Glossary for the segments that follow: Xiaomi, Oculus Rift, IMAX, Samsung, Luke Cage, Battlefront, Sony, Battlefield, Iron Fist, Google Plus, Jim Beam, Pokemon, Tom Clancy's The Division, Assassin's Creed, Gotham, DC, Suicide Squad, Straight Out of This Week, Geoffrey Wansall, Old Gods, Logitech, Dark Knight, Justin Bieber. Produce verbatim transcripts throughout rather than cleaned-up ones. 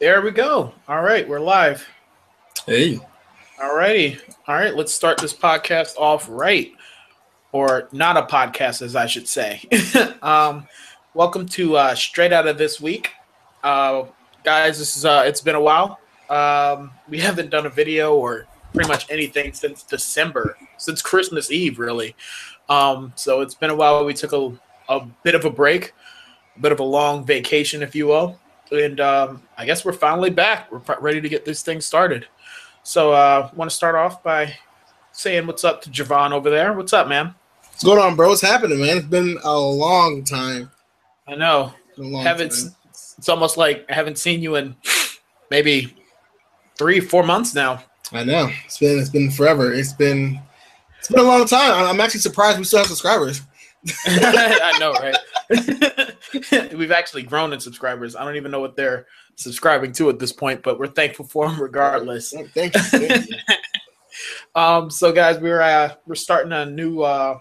There we go. All right, we're live. Hey. All righty. All right, let's start this podcast off right, or not a podcast, as I should say. um, welcome to uh, Straight Out of This Week, uh, guys. This is uh, it's been a while. Um, we haven't done a video or pretty much anything since December, since Christmas Eve, really. Um, so it's been a while. We took a a bit of a break, a bit of a long vacation, if you will. And um, I guess we're finally back. We're ready to get this thing started. So I uh, want to start off by saying what's up to Javon over there. What's up, man? What's going on, bro? What's happening, man? It's been a long time. I know. Haven't. Time. It's almost like I haven't seen you in maybe three, four months now. I know. It's been. It's been forever. It's been. It's been a long time. I'm actually surprised we still have subscribers. I know, right? We've actually grown in subscribers. I don't even know what they're subscribing to at this point, but we're thankful for them regardless. Thank you. Thank you. um, so, guys, we're uh, we're starting a new, uh,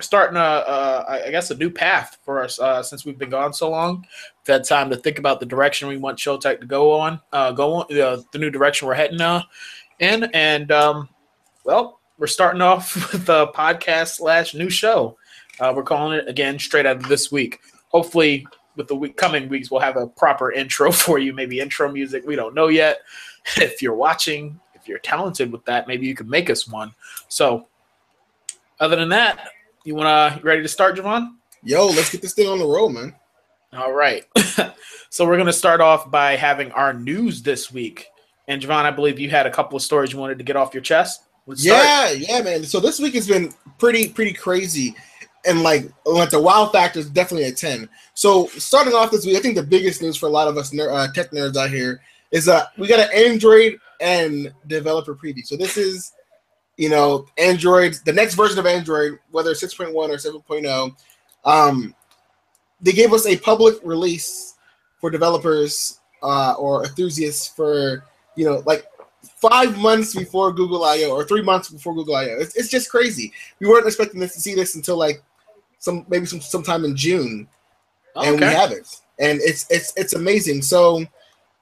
starting a, uh, I guess, a new path for us uh, since we've been gone so long. We've had time to think about the direction we want Chill Tech to go on, uh, go on uh, the new direction we're heading uh, in, and um, well, we're starting off with a podcast slash new show. Uh, we're calling it, again, Straight Out of This Week. Hopefully, with the week, coming weeks, we'll have a proper intro for you, maybe intro music. We don't know yet. If you're watching, if you're talented with that, maybe you can make us one. So other than that, you want to ready to start, Javon? Yo, let's get this thing on the road, man. All right. So we're going to start off by having our news this week. And, Javon, I believe you had a couple of stories you wanted to get off your chest. Let's yeah, start. yeah, man. So this week has been pretty, pretty crazy. And like, like the wow factor is definitely a ten. So starting off this week, I think the biggest news for a lot of us ner- uh, tech nerds out here is that uh, we got an Android N developer preview. So this is, you know, Android, the next version of Android, whether six point one or seven point oh. Um, they gave us a public release for developers uh, or enthusiasts for, you know, like five months before Google I O or three months before Google I O. It's, it's just crazy. We weren't expecting this to see this until like, Some maybe some sometime in June, okay. And we have it, and it's it's it's amazing. So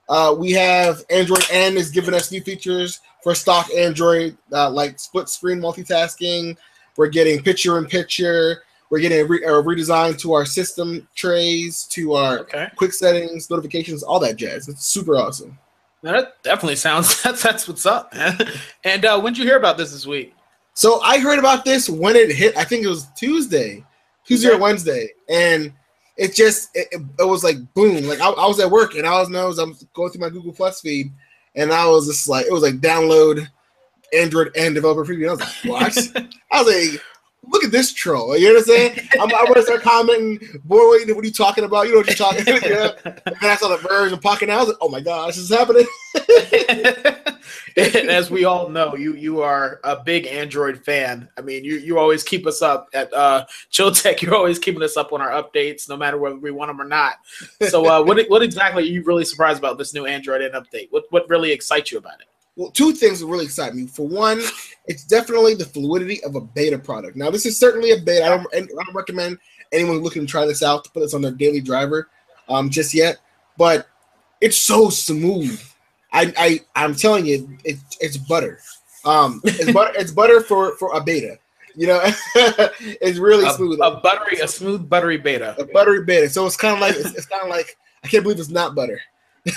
uh, we have Android N is giving us new features for stock Android, uh, like split screen multitasking. We're getting picture in picture. We're getting a, re- a redesign to our system trays, to our okay. quick settings, notifications, all that jazz. It's super awesome. Now that definitely sounds that's that's what's up, man. And uh, when did you hear about this this week? So I heard about this when it hit. I think it was Tuesday. Tuesday or Wednesday, and it just it, it was like boom. Like I, I was at work, and I was knows I'm going through my Google Plus feed, and I was just like, it was like download Android and developer preview. I was like, what? I was like, look at this troll. You know what I'm saying? I'm, I'm gonna start commenting. Boy, what are you talking about? You know what you're talking about? You know? And then I saw the Verge and Pocket, and I was like, oh my gosh, this is happening. And as we all know, you you are a big Android fan. I mean, you you always keep us up at uh, Chill Tech. You're always keeping us up on our updates, no matter whether we want them or not. So, uh, what what exactly are you really surprised about this new Android N update? What what really excites you about it? Well, two things really excite me. For one, it's definitely the fluidity of a beta product. Now, this is certainly a beta. I don't I don't recommend anyone looking to try this out to put this on their daily driver um, just yet. But it's so smooth. I, I I'm telling you, it, it's butter. Um, it's butter. It's butter for, for a beta. You know, it's really a, smooth. A buttery, a smooth buttery beta. A buttery beta. So it's kind of like it's, it's kind of like I can't believe it's not butter. It's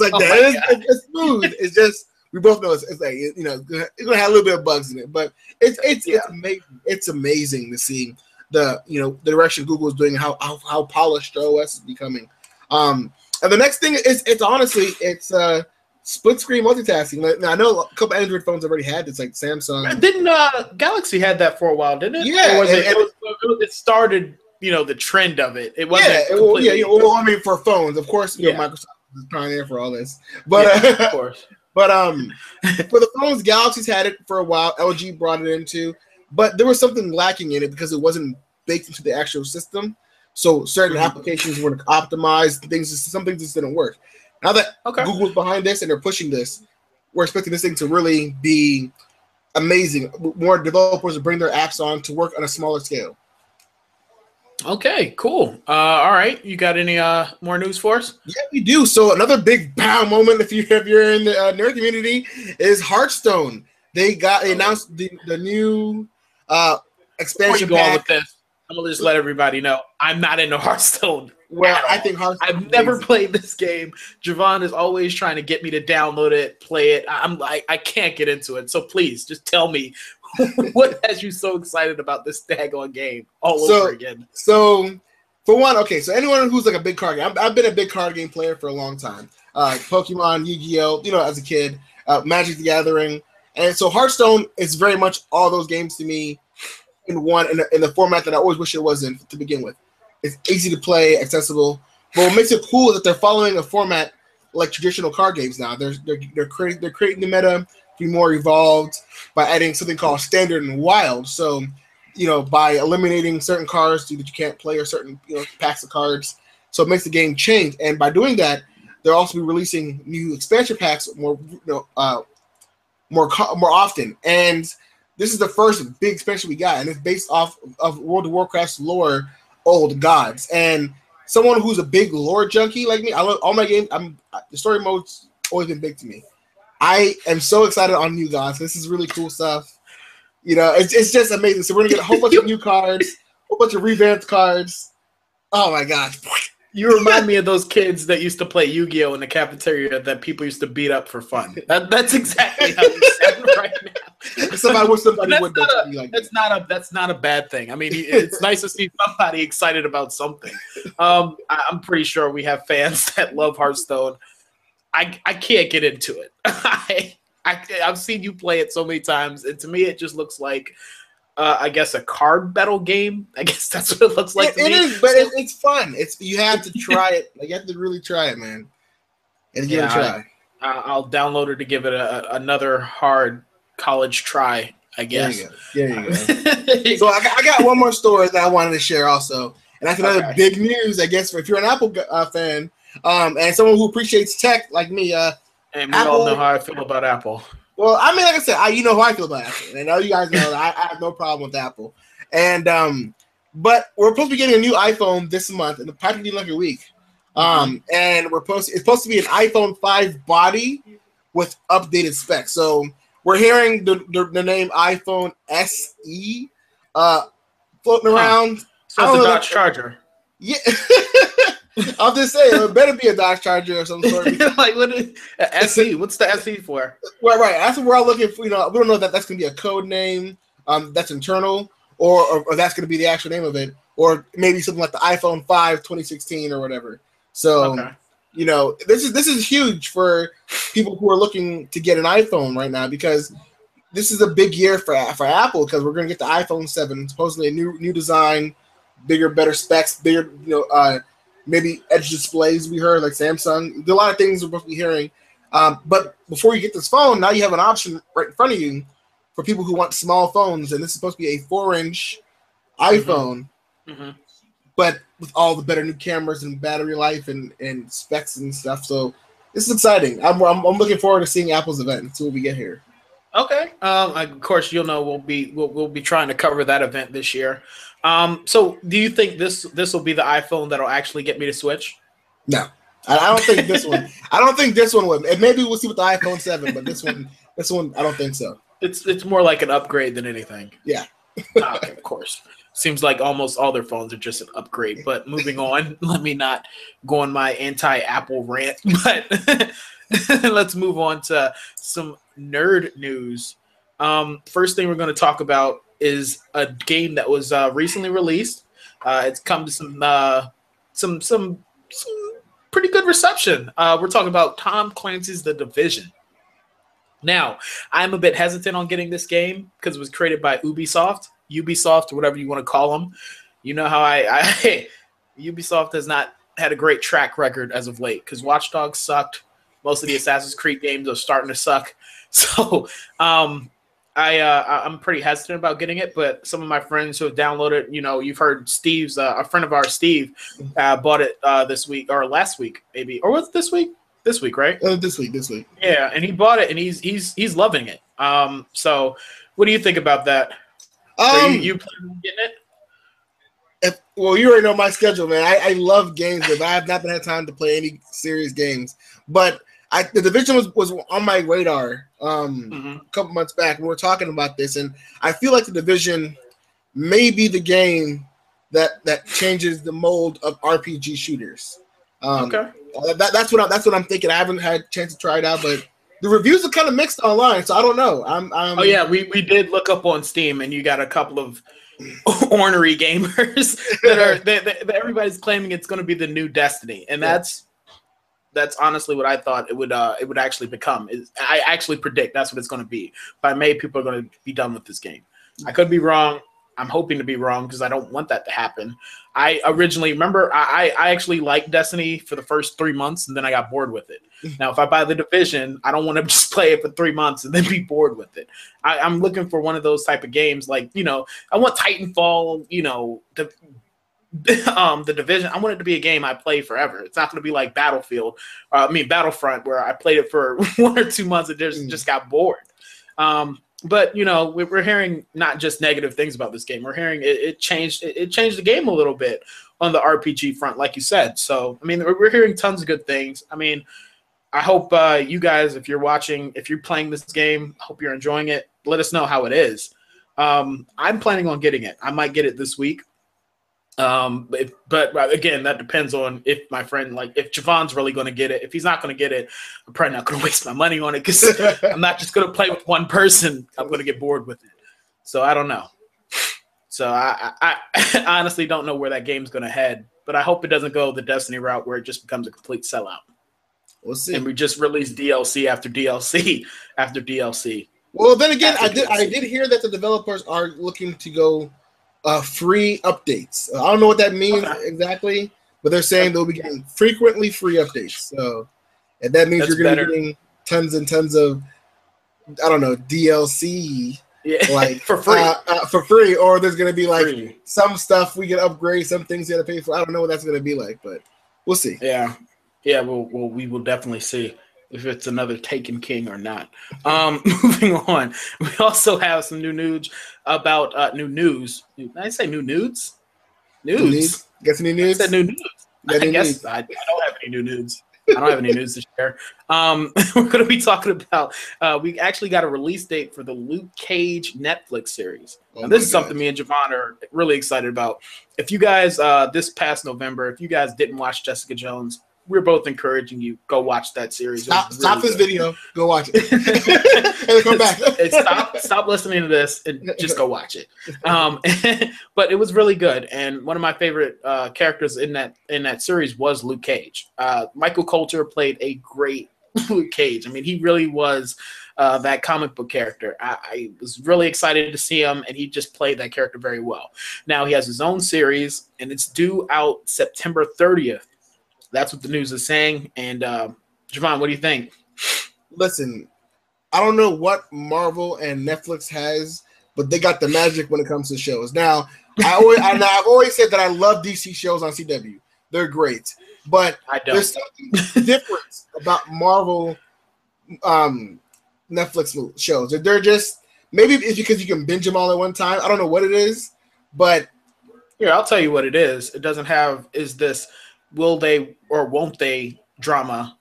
like oh that. It's, it's smooth. It's just we both know it's, it's like you know it's gonna have a little bit of bugs in it, but it's it's yeah. it's amazing. It's amazing to see the you know the direction Google is doing, how how, how polished O S is becoming. Um. And the next thing is, it's honestly, it's uh, split screen multitasking. Now I know a couple Android phones already had this, like Samsung. Didn't uh, Galaxy had that for a while, didn't it? Yeah, or was and, it, and it, was, it started, you know, the trend of it. It wasn't. Yeah, it, well, yeah. You know, well, I mean, for phones, of course, you yeah. know, Microsoft is pioneer for all this, but yeah, uh, of course, but um, for the phones, Galaxy's had it for a while. L G brought it into, but there was something lacking in it because it wasn't baked into the actual system. So certain mm-hmm. applications were optimized. Things, some things just didn't work. Now that okay. Google's behind this and they're pushing this, we're expecting this thing to really be amazing. More developers will bring their apps on to work on a smaller scale. Okay, cool. Uh, all right, you got any uh, more news for us? Yeah, we do. So another big bow moment, if you if you're in the uh, nerd community, is Hearthstone. They got they announced the the new uh, expansion pack. Before you go on with this, I'm gonna just let everybody know I'm not into Hearthstone. Well, I think Hearthstone. I've never played this game. Javon is always trying to get me to download it, play it. I'm like, I can't get into it. So please, just tell me what has you so excited about this daggone game all so, over again. So, for one, okay. So anyone who's like a big card game, I've, I've been a big card game player for a long time. Uh, Pokemon, Yu-Gi-Oh! You know, as a kid, uh, Magic the Gathering, and so Hearthstone is very much all those games to me in one in the, in the format that I always wish it was in to begin with. It's easy to play, accessible. But what makes it cool is that they're following a format like traditional card games now. They're they're they're creating they're creating the meta to be more evolved by adding something called standard and wild. So, you know, by eliminating certain cards that you can't play or certain you know packs of cards, so it makes the game change. And by doing that, they're also be releasing new expansion packs more you know uh, more more often. And this is the first big expansion we got, and it's based off of World of Warcraft's lore. Old gods, and someone who's a big lore junkie like me, I love all my games. I'm the story mode's always been big to me. I am so excited on new gods. This is really cool stuff. You know, it's it's just amazing. So we're gonna get a whole bunch of new cards, a whole bunch of revamped cards. Oh my gosh! You remind me of those kids that used to play Yu-Gi-Oh! In the cafeteria that people used to beat up for fun. That, that's exactly how you sound right now. Somebody wish somebody would be like that's not a that's not a bad thing. I mean, it's nice to see somebody excited about something. Um, I, I'm pretty sure we have fans that love Hearthstone. I I can't get into it. I, I I've seen you play it so many times, and to me, it just looks like uh, I guess a card battle game. I guess that's what it looks like. Yeah, to it me. is, but so, it, it's fun. It's you have to try it. Like you have to really try it, man. And give yeah, it a try. I, I'll download it to give it a, a, another hard. College try, I guess. There you go. There you go. So I got, I got one more story that I wanted to share also, and that's another okay. big news, I guess, if you're an Apple uh, fan um, and someone who appreciates tech like me. Uh, and we Apple, all know how I feel about Apple. Well, I mean, like I said, I, you know how I feel about Apple, and all you guys know that I, I have no problem with Apple. And um, but we're supposed to be getting a new iPhone this month, and probably like a week. Um, mm-hmm. And we're supposed it's supposed to be an iPhone five body with updated specs. So. We're hearing the, the the name iPhone S E uh, floating around. So it's a Dodge Charger. Yeah, I'll just say it better be a Dodge Charger or some sort. Like what is S E? What's the S E for? Right, right. That's what we're all looking for. You know, we don't know that that's gonna be a code name. Um, that's internal, or, or or that's gonna be the actual name of it, or maybe something like the iPhone five twenty sixteen or whatever. So. Okay. You know, this is this is huge for people who are looking to get an iPhone right now because this is a big year for for Apple because we're going to get the iPhone seven, supposedly a new new design, bigger, better specs, bigger, you know, uh, maybe edge displays we heard like Samsung. There are a lot of things we're probably hearing. Um, but before you get this phone, now you have an option right in front of you for people who want small phones, and this is supposed to be a four-inch iPhone. Mm-hmm. Mm-hmm. But with all the better new cameras and battery life and, and specs and stuff. So this is exciting. I'm, I'm I'm looking forward to seeing Apple's event and see what we get here. Okay. Um, of course, you'll know we'll be we'll, we'll be trying to cover that event this year. Um, so do you think this this will be the iPhone that'll actually get me to switch? No, I, I don't think this one. I don't think this one would. And maybe we'll see with the iPhone seven, but this one this one I don't think so. It's it's more like an upgrade than anything. Yeah. Ah, okay, of course. Seems like almost all their phones are just an upgrade. But moving on, let me not go on my anti-Apple rant. But let's move on to some nerd news. Um, first thing we're going to talk about is a game that was uh, recently released. Uh, it's come to some uh, some some some pretty good reception. Uh, we're talking about Tom Clancy's The Division. Now, I'm a bit hesitant on getting this game because it was created by Ubisoft. Ubisoft, or whatever you want to call them. You know how I, I Ubisoft has not had a great track record as of late because Watch Dogs sucked. Most of the Assassin's Creed games are starting to suck. So um, I, uh, I'm pretty hesitant about getting it, but some of my friends who have downloaded, you know, you've heard Steve's, uh, a friend of ours, Steve, uh, bought it uh, this week or last week maybe. Or was it this week? This week, right? Uh, this week, this week. Yeah, and he bought it and he's he's he's loving it. Um, so what do you think about that? Um, so you, you plan on getting it? if, well, you already know my schedule, man. I, I love games, but I have not been had time to play any serious games. But I, the Division was, was on my radar um, mm-hmm. a couple months back. We were talking about this, and I feel like the Division may be the game that that changes the mold of R P G shooters. Um, okay, that, that's what I, that's what I'm thinking. I haven't had a chance to try it out, but the reviews are kind of mixed online, so I don't know. I'm, I'm oh yeah, we we did look up on Steam, and you got a couple of ornery gamers that are that, that, that everybody's claiming it's going to be the new Destiny, and that's. Yeah. That's honestly what I thought it would uh, it would actually become. It's, I actually predict that's what it's going to be. By May, people are going to be done with this game. I could be wrong. I'm hoping to be wrong because I don't want that to happen. I originally, remember, I, I actually liked Destiny for the first three months, and then I got bored with it. Now, if I buy The Division, I don't want to just play it for three months and then be bored with it. I, I'm looking for one of those type of games. Like, you know, I want Titanfall, you know, the... um the Division, I want it to be a game I play forever. It's not going to be like Battlefield, uh, I mean Battlefront, where I played it for one or two months and just, mm. just got bored. Um, but you know, we, we're hearing not just negative things about this game. We're hearing it, it changed it, it changed the game a little bit on the R P G front, like you said. So I mean, we're hearing tons of good things. I mean, I hope uh, you guys, if you're watching, if you're playing this game, I hope you're enjoying it. Let us know how it is. Um, I'm planning on getting it. I might get it this week. Um, but, but again, that depends on if my friend, like if Javon's really going to get it. If he's not going to get it, I'm probably not going to waste my money on it because I'm not just going to play with one person. I'm going to get bored with it. So I don't know. So I, I, I honestly don't know where that game's going to head, but I hope it doesn't go the Destiny route where it just becomes a complete sellout. We'll see. And we just release D L C after D L C after D L C. Well, then again, I did, D L C. I did hear that the developers are looking to go Uh, free updates. Uh, I don't know what that means okay. exactly, but they're saying they'll be getting frequently free updates. So, and that means That's you're going to be getting tons and tons of, I don't know, D L C yeah. like for free, uh, uh, for free. Or there's going to be like free. Some stuff we can upgrade, some things you got to pay for. I don't know what that's going to be like, but we'll see. Yeah, yeah. Well, well, we will definitely see if it's another Taken King or not. Um, moving on, we also have some new news about uh, new news. Did I say new nudes? Nudes. Guess any news? I said new news. I guess I, I don't have any new nudes. I don't have any news to share. Um, we're going to be talking about, uh, we actually got a release date for the Luke Cage Netflix series. Oh, now, this is something God. me and Javon are really excited about. If you guys, uh, this past November, if you guys didn't watch Jessica Jones, we're both encouraging you, go watch that series. Stop, really stop this good. video. Go watch it. And come back. stop, stop listening to this and just go watch it. Um, but it was really good. And one of my favorite uh, characters in that in that series was Luke Cage. Uh, Michael Coulter played a great Luke Cage. I mean, he really was uh, that comic book character. I, I was really excited to see him, and he just played that character very well. Now he has his own series, and it's due out September thirtieth. That's what the news is saying. And uh, Javon, what do you think? Listen, I don't know what Marvel and Netflix has, but they got the magic when it comes to shows. Now, I always, I, I've always said that I love D C shows on C W. They're great. But I don't. There's something different about Marvel um, Netflix shows. They're just, maybe it's because you can binge them all at one time. I don't know what it is, but. Here, I'll tell you what it is. It doesn't have, is this. Will they or won't they drama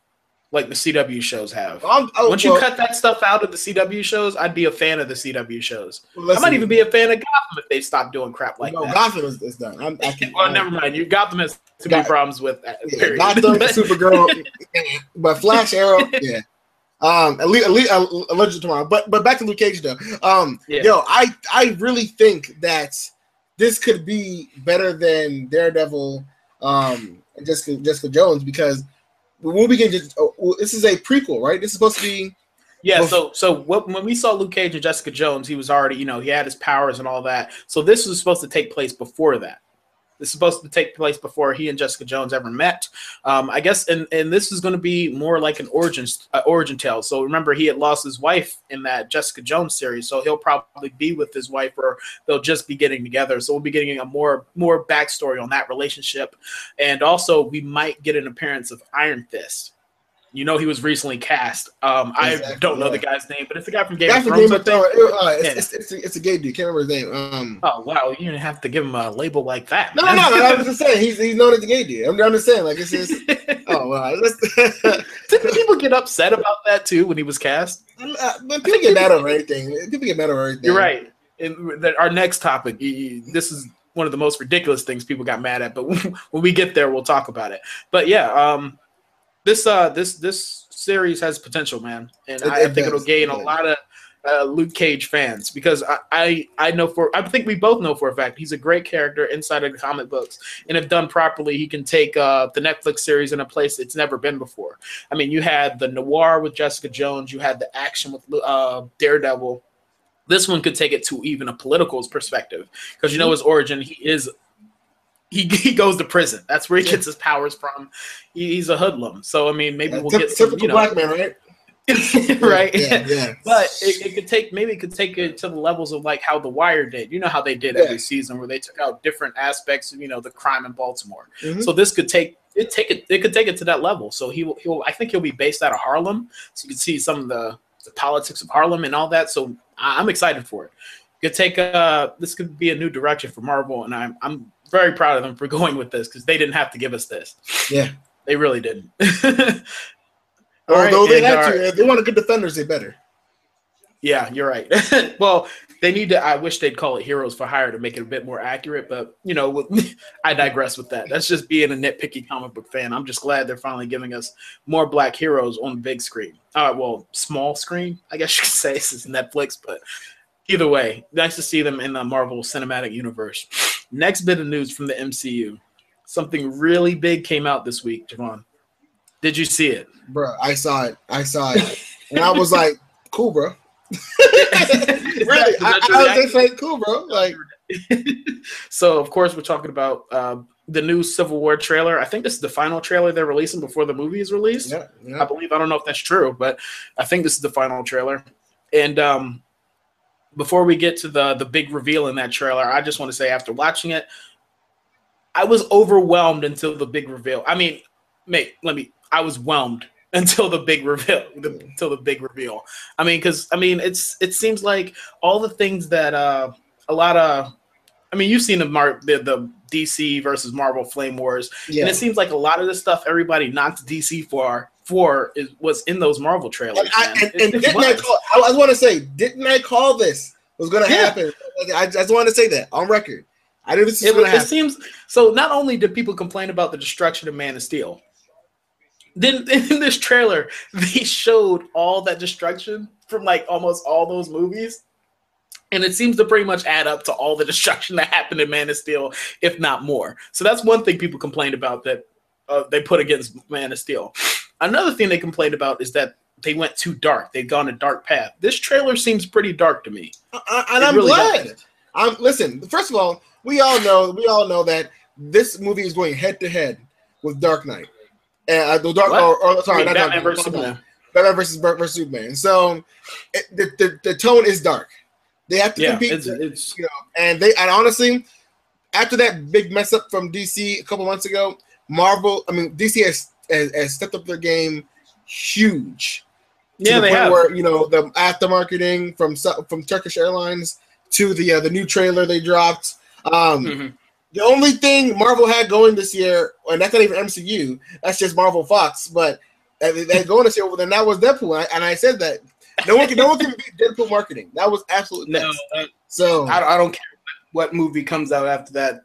like the C W shows have? Um, oh, Once you well, cut that stuff out of the C W shows, I'd be a fan of the C W shows. Well, listen, I might even be a fan of Gotham if they stopped doing crap like no, that. No, Gotham is, is done. I'm, I can, well, I'm, never mind. You Gotham has too many problems with that. Yeah, Gotham, Supergirl, but Flash, Arrow, yeah. Um, at least, at least, allegedly tomorrow. But but back to Luke Cage though. Um, yeah. Yo, I I really think that this could be better than Daredevil. Um. Jessica, Jessica Jones, because we'll begin. Just, oh, this is a prequel, right? This is supposed to be. Yeah. So, so what, when we saw Luke Cage and Jessica Jones, he was already, you know, he had his powers and all that. So this was supposed to take place before that. This is supposed to take place before he and Jessica Jones ever met. Um, I guess, and and this is going to be more like an origin uh, origin tale. So remember, he had lost his wife in that Jessica Jones series, so he'll probably be with his wife, or they'll just be getting together. So we'll be getting a more more backstory on that relationship, and also we might get an appearance of Iron Fist. You know he was recently cast. Um, exactly, I don't know right. the guy's name, but it's the guy from Game That's of Thrones. Game of Thrones. It, uh, it's, yeah. it's, it's, a, it's a gay dude. Can't remember his name. Um, oh, wow. You didn't have to give him a label like that. No, no, no. I was just saying. He's, he's known as a gay dude. I'm, I'm just saying. Like, it's just, oh, wow. Didn't people get upset about that, too, when he was cast? Uh, but people get mad over everything. People get mad over everything. You're right. And our next topic, this is one of the most ridiculous things people got mad at, but when we get there, we'll talk about it. But, yeah. Um, This uh this this series has potential, man, and it, I, it I think does. it'll gain it a does. lot of uh, Luke Cage fans, because I, I I know for I think we both know for a fact he's a great character inside of the comic books, and if done properly, he can take uh, the Netflix series in a place it's never been before. I mean, you had the noir with Jessica Jones, you had the action with uh, Daredevil. This one could take it to even a political perspective, because you know his origin, he is. He, he goes to prison. That's where he gets his powers from. He, he's a hoodlum. So, I mean, maybe yeah, we'll get some, you know. Typical black man, right? Right? Yeah, yeah. But it, it could take, maybe it could take it to the levels of like how The Wire did. You know how they did yeah. every season where they took out different aspects of, you know, the crime in Baltimore. Mm-hmm. So this could take it, take it, it could take it to that level. So he will, he'll, I think he'll be based out of Harlem. So you can see some of the, the politics of Harlem and all that. So I'm excited for it. Could take uh this could be a new direction for Marvel, and I'm I'm very proud of them for going with this, because they didn't have to give us this. Yeah, they really didn't. Although right, they had our, to, if they want to get Defenders, they better. Yeah, you're right. Well, they need to. I wish they'd call it Heroes for Hire to make it a bit more accurate, but you know, with, I digress with that. That's just being a nitpicky comic book fan. I'm just glad they're finally giving us more black heroes on the big screen. Uh, well, small screen, I guess you could say, since Netflix, but. Either way, nice to see them in the Marvel Cinematic Universe. Next bit of news from the M C U. Something really big came out this week, Javon. Did you see it? Bro, I saw it. I saw it. And I was like, cool, bro. Really? I, I was just like, cool, bro. Like, so, of course, we're talking about uh, the new Civil War trailer. I think this is the final trailer they're releasing before the movie is released. Yeah, yeah. I believe. I don't know if that's true, but I think this is the final trailer. And, um... before we get to the, the big reveal in that trailer, I just want to say after watching it, I was overwhelmed until the big reveal. I mean, mate, let me – I was whelmed until the big reveal, the, until the big reveal. I mean, because, I mean, it's it seems like all the things that uh, a lot of – I mean, you've seen the, Mar the, the D C versus Marvel Flame Wars, yeah. and it seems like a lot of the stuff everybody knocked D C for – Four is, was in those Marvel trailers. And, I, and, and it, it didn't was. I call? I, I want to say, didn't I call this was going to yeah. happen? I, I just want to say that on record. I knew this was going to happen. It seems so. Not only did people complain about the destruction of Man of Steel, then in this trailer they showed all that destruction from like almost all those movies, and it seems to pretty much add up to all the destruction that happened in Man of Steel, if not more. So that's one thing people complained about that uh, they put against Man of Steel. Another thing they complained about is that they went too dark. They've gone a dark path. This trailer seems pretty dark to me. Uh, and it I'm really glad. I'm, listen, first of all, we all know we all know that this movie is going head to head with Dark Knight. And uh, the Dark or, or sorry, I mean, not Batman Dark versus Superman. Superman. Batman versus, versus Superman. So it, the, the the tone is dark. They have to yeah, compete. It's, it's, you know, and they and honestly, after that big mess up from D C a couple months ago, Marvel, I mean D C has Has, has stepped up their game huge. Yeah, to the they point have. Where, you know, the aftermarketing from from Turkish Airlines to the uh, the new trailer they dropped. Um, mm-hmm. The only thing Marvel had going this year, and that's not even M C U, that's just Marvel Fox, but they had going this year, well, then that was Deadpool. And I, and I said that. No one can, no one can beat Deadpool marketing. That was absolutely nuts. No, that, so, I, I don't care what movie comes out after that.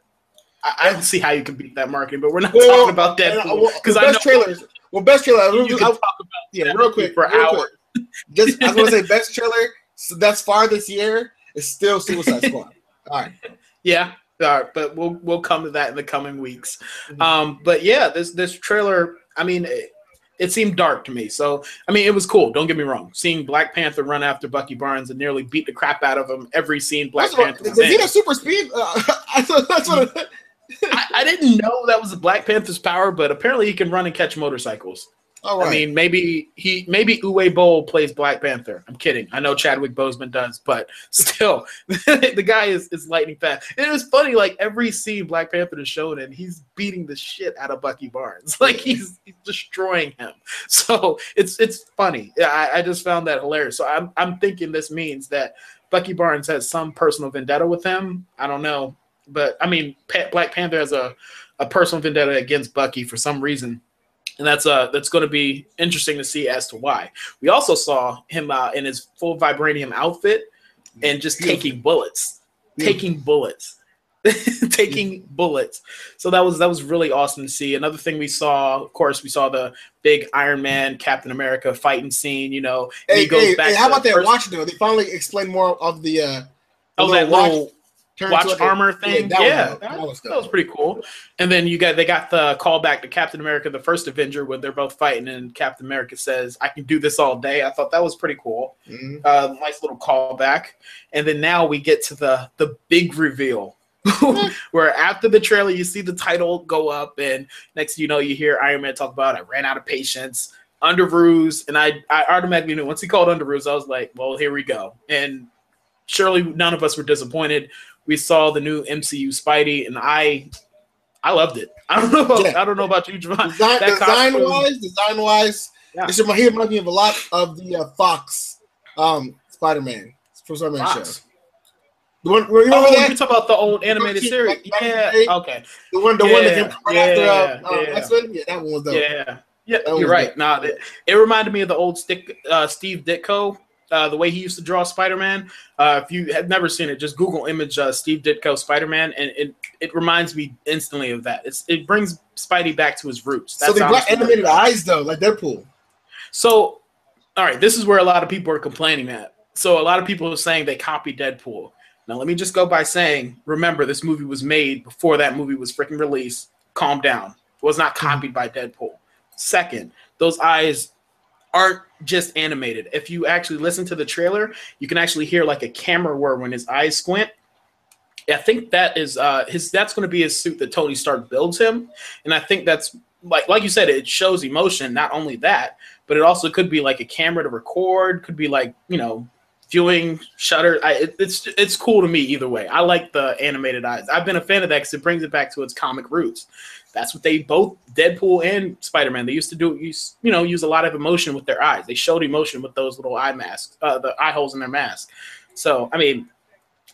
I don't see how you can beat that marketing, but we're not well, talking about that because well, I know trailers. Well, best trailer. I was, you can I, talk about yeah, real quick for real hours. Quick. Just I was gonna say best trailer. So that's far this year is still Suicide Squad. All right. Yeah. All right. But we'll we'll come to that in the coming weeks. Mm-hmm. Um. But yeah, this this trailer. I mean, it, it seemed dark to me. So I mean, it was cool. Don't get me wrong. Seeing Black Panther run after Bucky Barnes and nearly beat the crap out of him every scene. Black that's Panther. What, does he have super speed? Uh, I thought that's what. I, I didn't know that was the Black Panther's power, but apparently he can run and catch motorcycles. All right. I mean, maybe he, maybe Uwe Boll plays Black Panther. I'm kidding. I know Chadwick Boseman does, but still, the guy is, is lightning fast. And it was funny, like every scene Black Panther is shown in, he's beating the shit out of Bucky Barnes. Like he's, he's destroying him. So it's it's funny. I, I just found that hilarious. So I'm I'm thinking this means that Bucky Barnes has some personal vendetta with him. I don't know, but I mean, Pat, Black Panther has a a personal vendetta against Bucky for some reason. And that's uh that's going to be interesting to see as to why. We also saw him uh, in his full vibranium outfit and just yeah. taking bullets, yeah. taking bullets, taking yeah. bullets. So that was that was really awesome to see. Another thing we saw, of course, we saw the big Iron Man, Captain America fighting scene. You know, hey, he goes hey, back. Hey, how about that first... watch though? They finally explained more of the uh, oh that watch. Little... Watch like armor a, thing, yeah, yeah. Was, that, was that was pretty cool. And then you got they got the call back to Captain America, the first Avenger, when they're both fighting, and Captain America says, "I can do this all day." I thought that was pretty cool. Mm-hmm. uh, nice little callback. And then now we get to the the big reveal, where after the trailer you see the title go up, and next you know you hear Iron Man talk about, "I ran out of patience." Under ruse, and I I automatically knew once he called under ruse, I was like, "Well, here we go." And surely none of us were disappointed. We saw the new M C U Spidey, and I, I loved it. I don't know. About, yeah. I don't know about you, Javon. Design, design wise, design wise, yeah. It reminds remind me of a lot of the uh, Fox um, Spider-Man for some reason. The one where you oh, remember that? You talk about the old animated the series. Like, yeah. Okay. The one, the yeah. one that came right yeah. after. Uh, yeah. Uh, X-Men? Yeah, that one was dope. Yeah. Yeah, that you're right. Dope. Nah, it, it reminded me of the old stick, uh, Steve Ditko. Uh, the way he used to draw Spider-Man. Uh, if you have never seen it, just Google image uh, Steve Ditko Spider-Man, and it it reminds me instantly of that. It's it brings Spidey back to his roots. That's so they black animated eyes though, like Deadpool. So, all right, this is where a lot of people are complaining at. So a lot of people are saying they copied Deadpool. Now let me just go by saying, remember this movie was made before that movie was freaking released. Calm down. It was not copied by Deadpool. Second, those eyes aren't just animated. If you actually listen to the trailer, you can actually hear like a camera whir when his eyes squint. I think that is uh, his. That's going to be his suit that Tony Stark builds him, and I think that's like like you said, it shows emotion. Not only that, but it also could be like a camera to record. Could be like you know, viewing shutter. I, it, it's it's cool to me either way. I like the animated eyes. I've been a fan of that because it brings it back to its comic roots. That's what they both, Deadpool and Spider-Man, they used to do, use, you know, use a lot of emotion with their eyes. They showed emotion with those little eye masks, uh, the eye holes in their mask. So, I mean,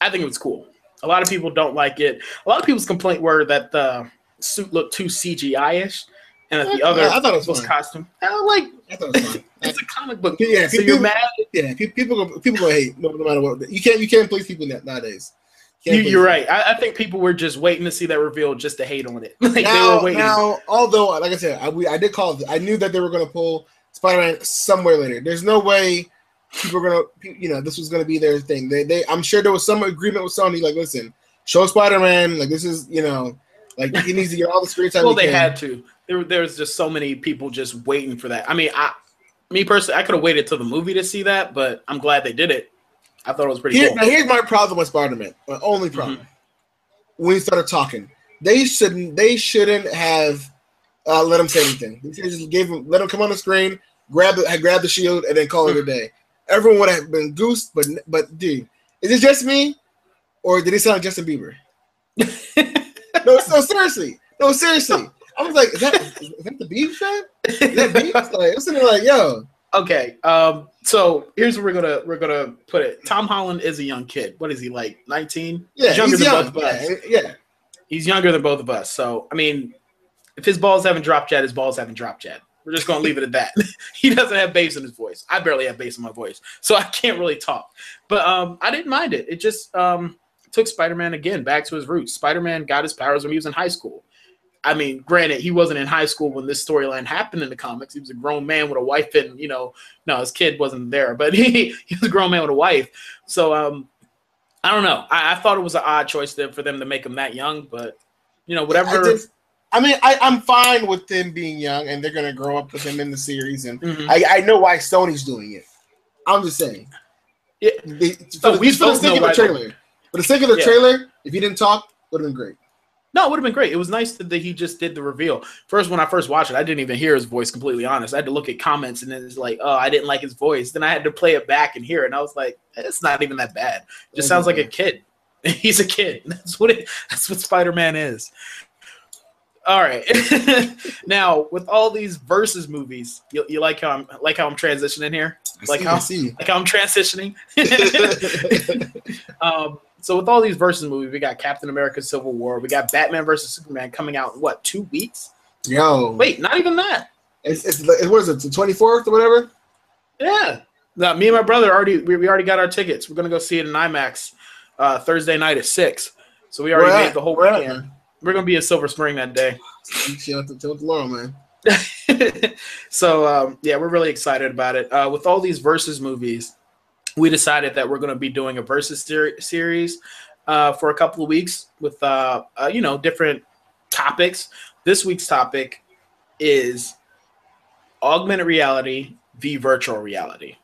I think it was cool. A lot of people don't like it. A lot of people's complaint were that the suit looked too C G I-ish and that the other yeah, I thought it was, was costume. I don't like I thought it was fun. It's a comic book. Yeah, so people, you're mad? Yeah, people go, people go hate no, no matter what. You can't, you can't please people nowadays. You, you're right. I, I think people were just waiting to see that reveal just to hate on it. Like now, they were waiting. Now, although, like I said, I, we, I did call it. I knew that they were going to pull Spider-Man somewhere later. There's no way people were going to, you know, this was going to be their thing. They, they, I'm sure there was some agreement with Sony. Like, listen, show Spider-Man. Like, this is, you know, like he needs to get all the screen time. Well, they can. Had to. There, there was just so many people just waiting for that. I mean, I, me personally, I could have waited till the movie to see that, but I'm glad they did it. I thought it was pretty Here, cool. Now here's my problem with Spider-Man. My only problem. Mm-hmm. When he started talking, they shouldn't. They shouldn't have uh, let him say anything. They just gave him, let him come on the screen, grab the, grab the shield, and then call mm-hmm. it a day. Everyone would have been goosed. But but dude, is it just me, or did it sound like Justin Bieber? no, no, seriously, no, seriously. I was like, is that, is that the Biebs guy? Is that Biebs? Like, listening, like, yo. Okay, um, so here's where we're gonna we're gonna put it. Tom Holland is a young kid. What is he like? nineteen? Yeah, he's younger he's than young. both of us. Yeah, yeah, he's younger than both of us. So I mean, if his balls haven't dropped yet, his balls haven't dropped yet. We're just gonna leave it at that. He doesn't have bass in his voice. I barely have bass in my voice, so I can't really talk. But um, I didn't mind it. It just um, took Spider-Man again back to his roots. Spider-Man got his powers when he was in high school. I mean, granted, he wasn't in high school when this storyline happened in the comics. He was a grown man with a wife and, you know, no, his kid wasn't there, but he, he was a grown man with a wife. So, um, I don't know. I, I thought it was an odd choice to, for them to make him that young, but, you know, whatever. I, just, I mean, I, I'm fine with them being young, and they're going to grow up with him in the series, and mm-hmm. I, I know why Sony's doing it. I'm just saying. Yeah. They, so for we the, for the sake of the trailer, for the sake of the yeah. trailer, if he didn't talk, it would have been great. No, it would have been great. It was nice that he just did the reveal. First, when I first watched it, I didn't even hear his voice, completely honest. I had to look at comments, and then it's like, oh, I didn't like his voice. Then I had to play it back and hear it, and I was like, it's not even that bad. It just sounds like a kid. He's a kid. That's what it, that's what Spider-Man is. All right. Now, with all these versus movies, you, you like how I'm like how I'm transitioning here? Like how, like how I'm transitioning? um, so with all these versus movies, we got Captain America Civil War. We got Batman versus Superman coming out in, what, two weeks? Yo. Wait, not even that. It's, it's, it's what is it, the twenty-fourth or whatever? Yeah. Now, me and my brother, already we, we already got our tickets. We're going to go see it in IMAX uh, Thursday night at six. So we already right. made the whole right. weekend. We're going to be in Silver Spring that day. Shout out to Lauren, man. So, um, yeah, we're really excited about it. Uh, with all these versus movies, we decided that we're going to be doing a versus ser series uh, for a couple of weeks with, uh, uh, you know, different topics. This week's topic is augmented reality v virtual reality.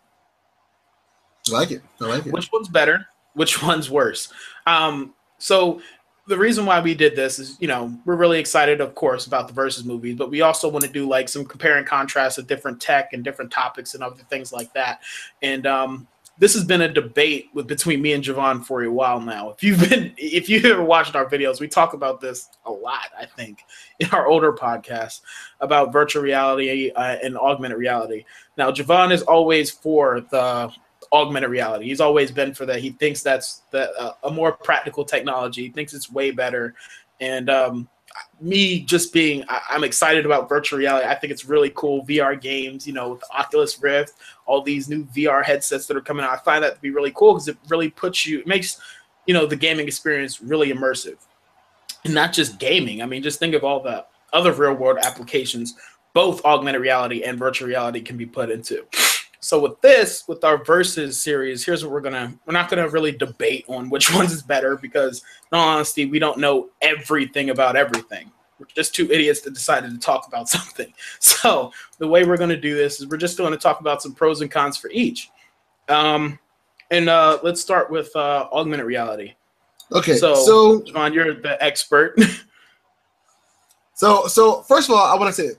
I like it. I like it. Which one's better? Which one's worse? Um, so... The reason why we did this is, you know, we're really excited, of course, about the versus movies, but we also want to do like some compare and contrast of different tech and different topics and other things like that. And um, this has been a debate with between me and Javon for a while now. If you've been, if you've ever watched our videos, we talk about this a lot, I think, in our older podcasts about virtual reality uh, and augmented reality. Now, Javon is always for the augmented reality. He's always been for that. He thinks that's the, uh, a more practical technology. He thinks it's way better. And um, me just being, I, I'm excited about virtual reality. I think it's really cool. V R games, you know, with the Oculus Rift, all these new V R headsets that are coming out. I find that to be really cool because it really puts you, it makes, you know, the gaming experience really immersive. And not just gaming. I mean, just think of all the other real world applications, both augmented reality and virtual reality can be put into. So with this, with our versus series, here's what we're going to, we're not going to really debate on which ones is better because in all honesty, we don't know everything about everything. We're just two idiots that decided to talk about something. So the way we're going to do this is we're just going to talk about some pros and cons for each. Um, and uh, let's start with uh, augmented reality. Okay. So, so Javon, you're the expert. so, so first of all, I want to say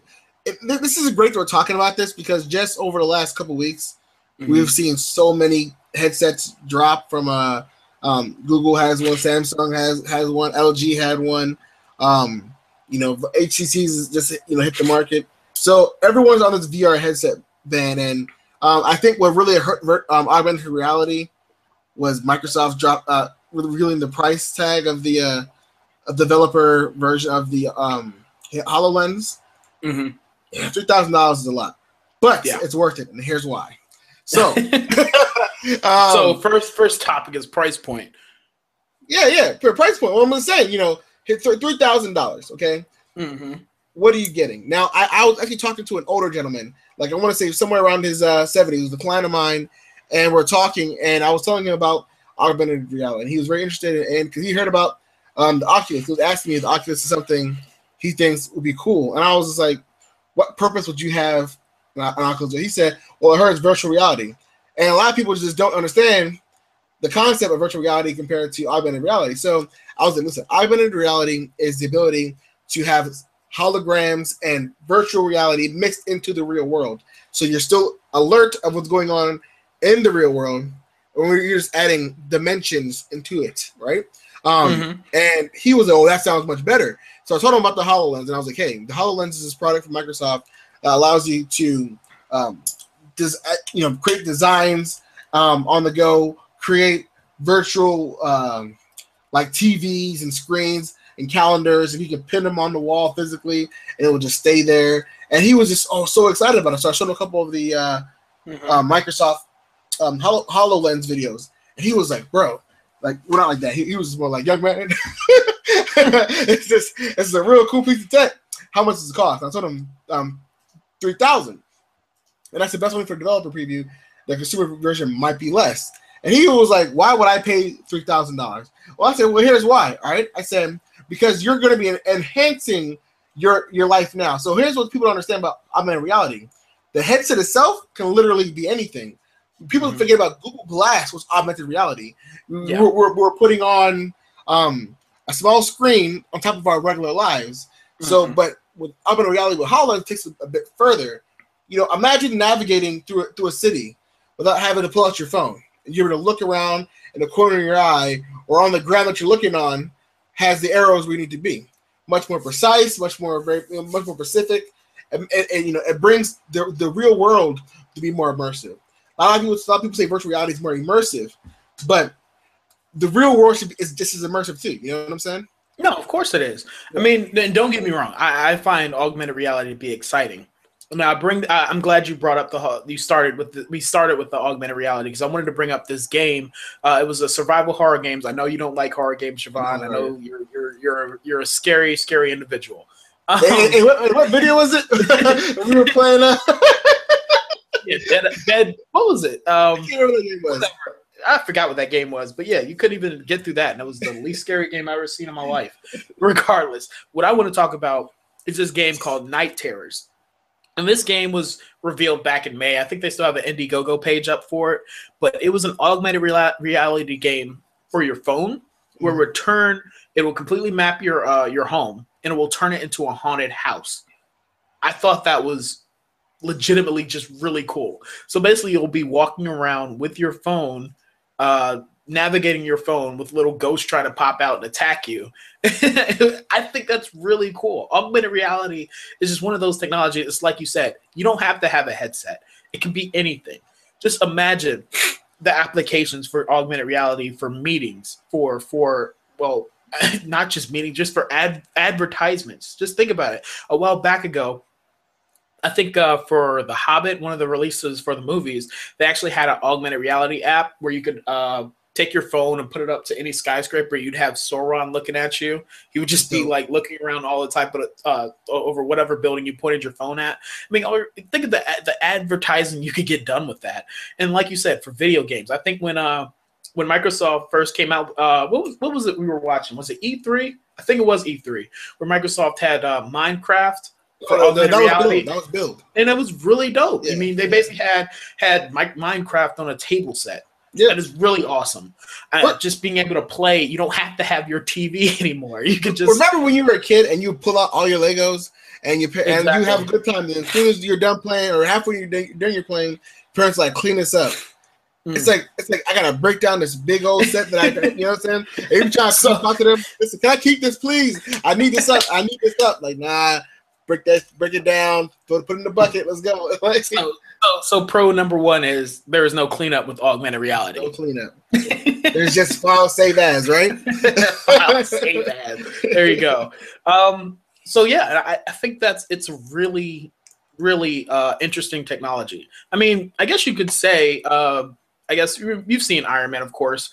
It, this is great that we're talking about this because just over the last couple of weeks, mm-hmm. we've seen so many headsets drop from uh, um, Google has one, Samsung has has one, L G had one, um, you know, H T C's just you know hit the market. So everyone's on this V R headset ban, and um, I think what really hurt um, augmented reality was Microsoft drop uh, revealing the price tag of the uh, developer version of the um, HoloLens. Mm-hmm. Yeah, three thousand dollars is a lot, but yeah. it's worth it, and here's why. So, um, so first first topic is price point. Yeah, yeah, price point. Well, I'm going to say, you know, three thousand dollars, okay? Mm-hmm. What are you getting? Now, I, I was actually talking to an older gentleman, like I want to say somewhere around his uh, seventies, he was a client of mine, and we're talking, and I was telling him about augmented reality, and he was very interested in because he heard about um, the Oculus. He was asking me if the Oculus is something he thinks would be cool, and I was just like, what purpose would you have an Oculus? He said, well, I heard it's virtual reality. And a lot of people just don't understand the concept of virtual reality compared to augmented reality. So I was like, listen, augmented reality is the ability to have holograms and virtual reality mixed into the real world. So you're still alert of what's going on in the real world, and you're just adding dimensions into it, right? Um, mm-hmm. And he was like, oh, that sounds much better. So I told him about the HoloLens, and I was like, hey, the HoloLens is this product from Microsoft that allows you to um, des- you know, create designs um, on the go, create virtual um, like T Vs and screens and calendars, and you can pin them on the wall physically, and it will just stay there. And he was just oh, so excited about it. So I showed him a couple of the uh, mm-hmm. uh, Microsoft um, Holo- HoloLens videos, and he was like, bro, like, well, not like that. He, he was more like, young man, it's just, it's a real cool piece of tech. How much does it cost? I told him um, three thousand dollars. And that's the best one for developer preview. The consumer version might be less. And he was like, why would I pay three thousand dollars? Well, I said, well, here's why, all right? I said, because you're going to be enhancing your, your life now. So here's what people don't understand about augmented reality. The headset itself can literally be anything. People mm-hmm. forget about Google Glass was augmented reality. Yeah. We're, we're, we're putting on um, a small screen on top of our regular lives. Mm-hmm. So, but with augmented reality with HoloLens, it takes it a bit further. You know, imagine navigating through a, through a city without having to pull out your phone. And you're able to look around in the corner of your eye or on the ground that you're looking on has the arrows where you need to be. Much more precise, much more very, much more specific, and, and, and you know, it brings the the real world to be more immersive. A lot of people, a lot of people say virtual reality is more immersive, but the real world should be, is just as immersive too. You know what I'm saying? No, of course it is. Yeah. I mean, and don't get me wrong. I, I find augmented reality to be exciting. Now, I bring. I, I'm glad you brought up the. You started with the, we started with the augmented reality because I wanted to bring up this game. Uh, it was a survival horror games. I know you don't like horror games, Siobhan. I know you're you're you're you're a scary, scary individual. Um, hey, hey, what, what video was it? We were playing. Uh... yeah, dead, dead. What was it? Um, I can't remember what the game was. I forgot what that game was, but yeah, you couldn't even get through that, and it was the least scary game I've ever seen in my life. Regardless, what I want to talk about is this game called Night Terrors. And this game was revealed back in May. I think they still have an Indiegogo page up for it. But it was an augmented reali- reality game for your phone where mm-hmm. return, it will completely map your uh, your home and it will turn it into a haunted house. I thought that was legitimately just really cool. So basically you'll be walking around with your phone, uh, navigating your phone with little ghosts trying to pop out and attack you. I think that's really cool. Augmented reality is just one of those technologies. It's like you said, you don't have to have a headset. It can be anything. Just imagine the applications for augmented reality for meetings, for, for well, not just meetings, just for ad advertisements. Just think about it. A while back ago, I think uh, for The Hobbit, one of the releases for the movies, they actually had an augmented reality app where you could uh, take your phone and put it up to any skyscraper. You'd have Sauron looking at you. He would just be like looking around all the time, but uh, over whatever building you pointed your phone at. I mean, think of the the advertising you could get done with that. And like you said, for video games, I think when uh when Microsoft first came out, uh, what was what was it we were watching? Was it E three? I think it was E three, where Microsoft had uh, Minecraft. Oh, that, that, was build, that was build, and it was really dope. Yeah. I mean, they basically had had my, Minecraft on a table set. Yeah, that is really awesome. Uh, just being able to play, you don't have to have your T V anymore. You could just remember when you were a kid and you pull out all your Legos and you exactly. and you have a good time. And as soon as you're done playing or halfway you're done, during your playing, parents like clean this up. Mm. It's like it's like I gotta break down this big old set that I you know what I'm saying. And you're trying to suck out to them. Listen, can I keep this, please? I need this up. I need this up. Like nah. Break that, break it down, put, put it in the bucket, let's go. so, so, so pro number one is there is no cleanup with augmented reality. No cleanup. There's just file save as, right? File save as. There you go. Um, so yeah, I, I think that's it's really, really uh, interesting technology. I mean, I guess you could say, uh, I guess you've seen Iron Man, of course.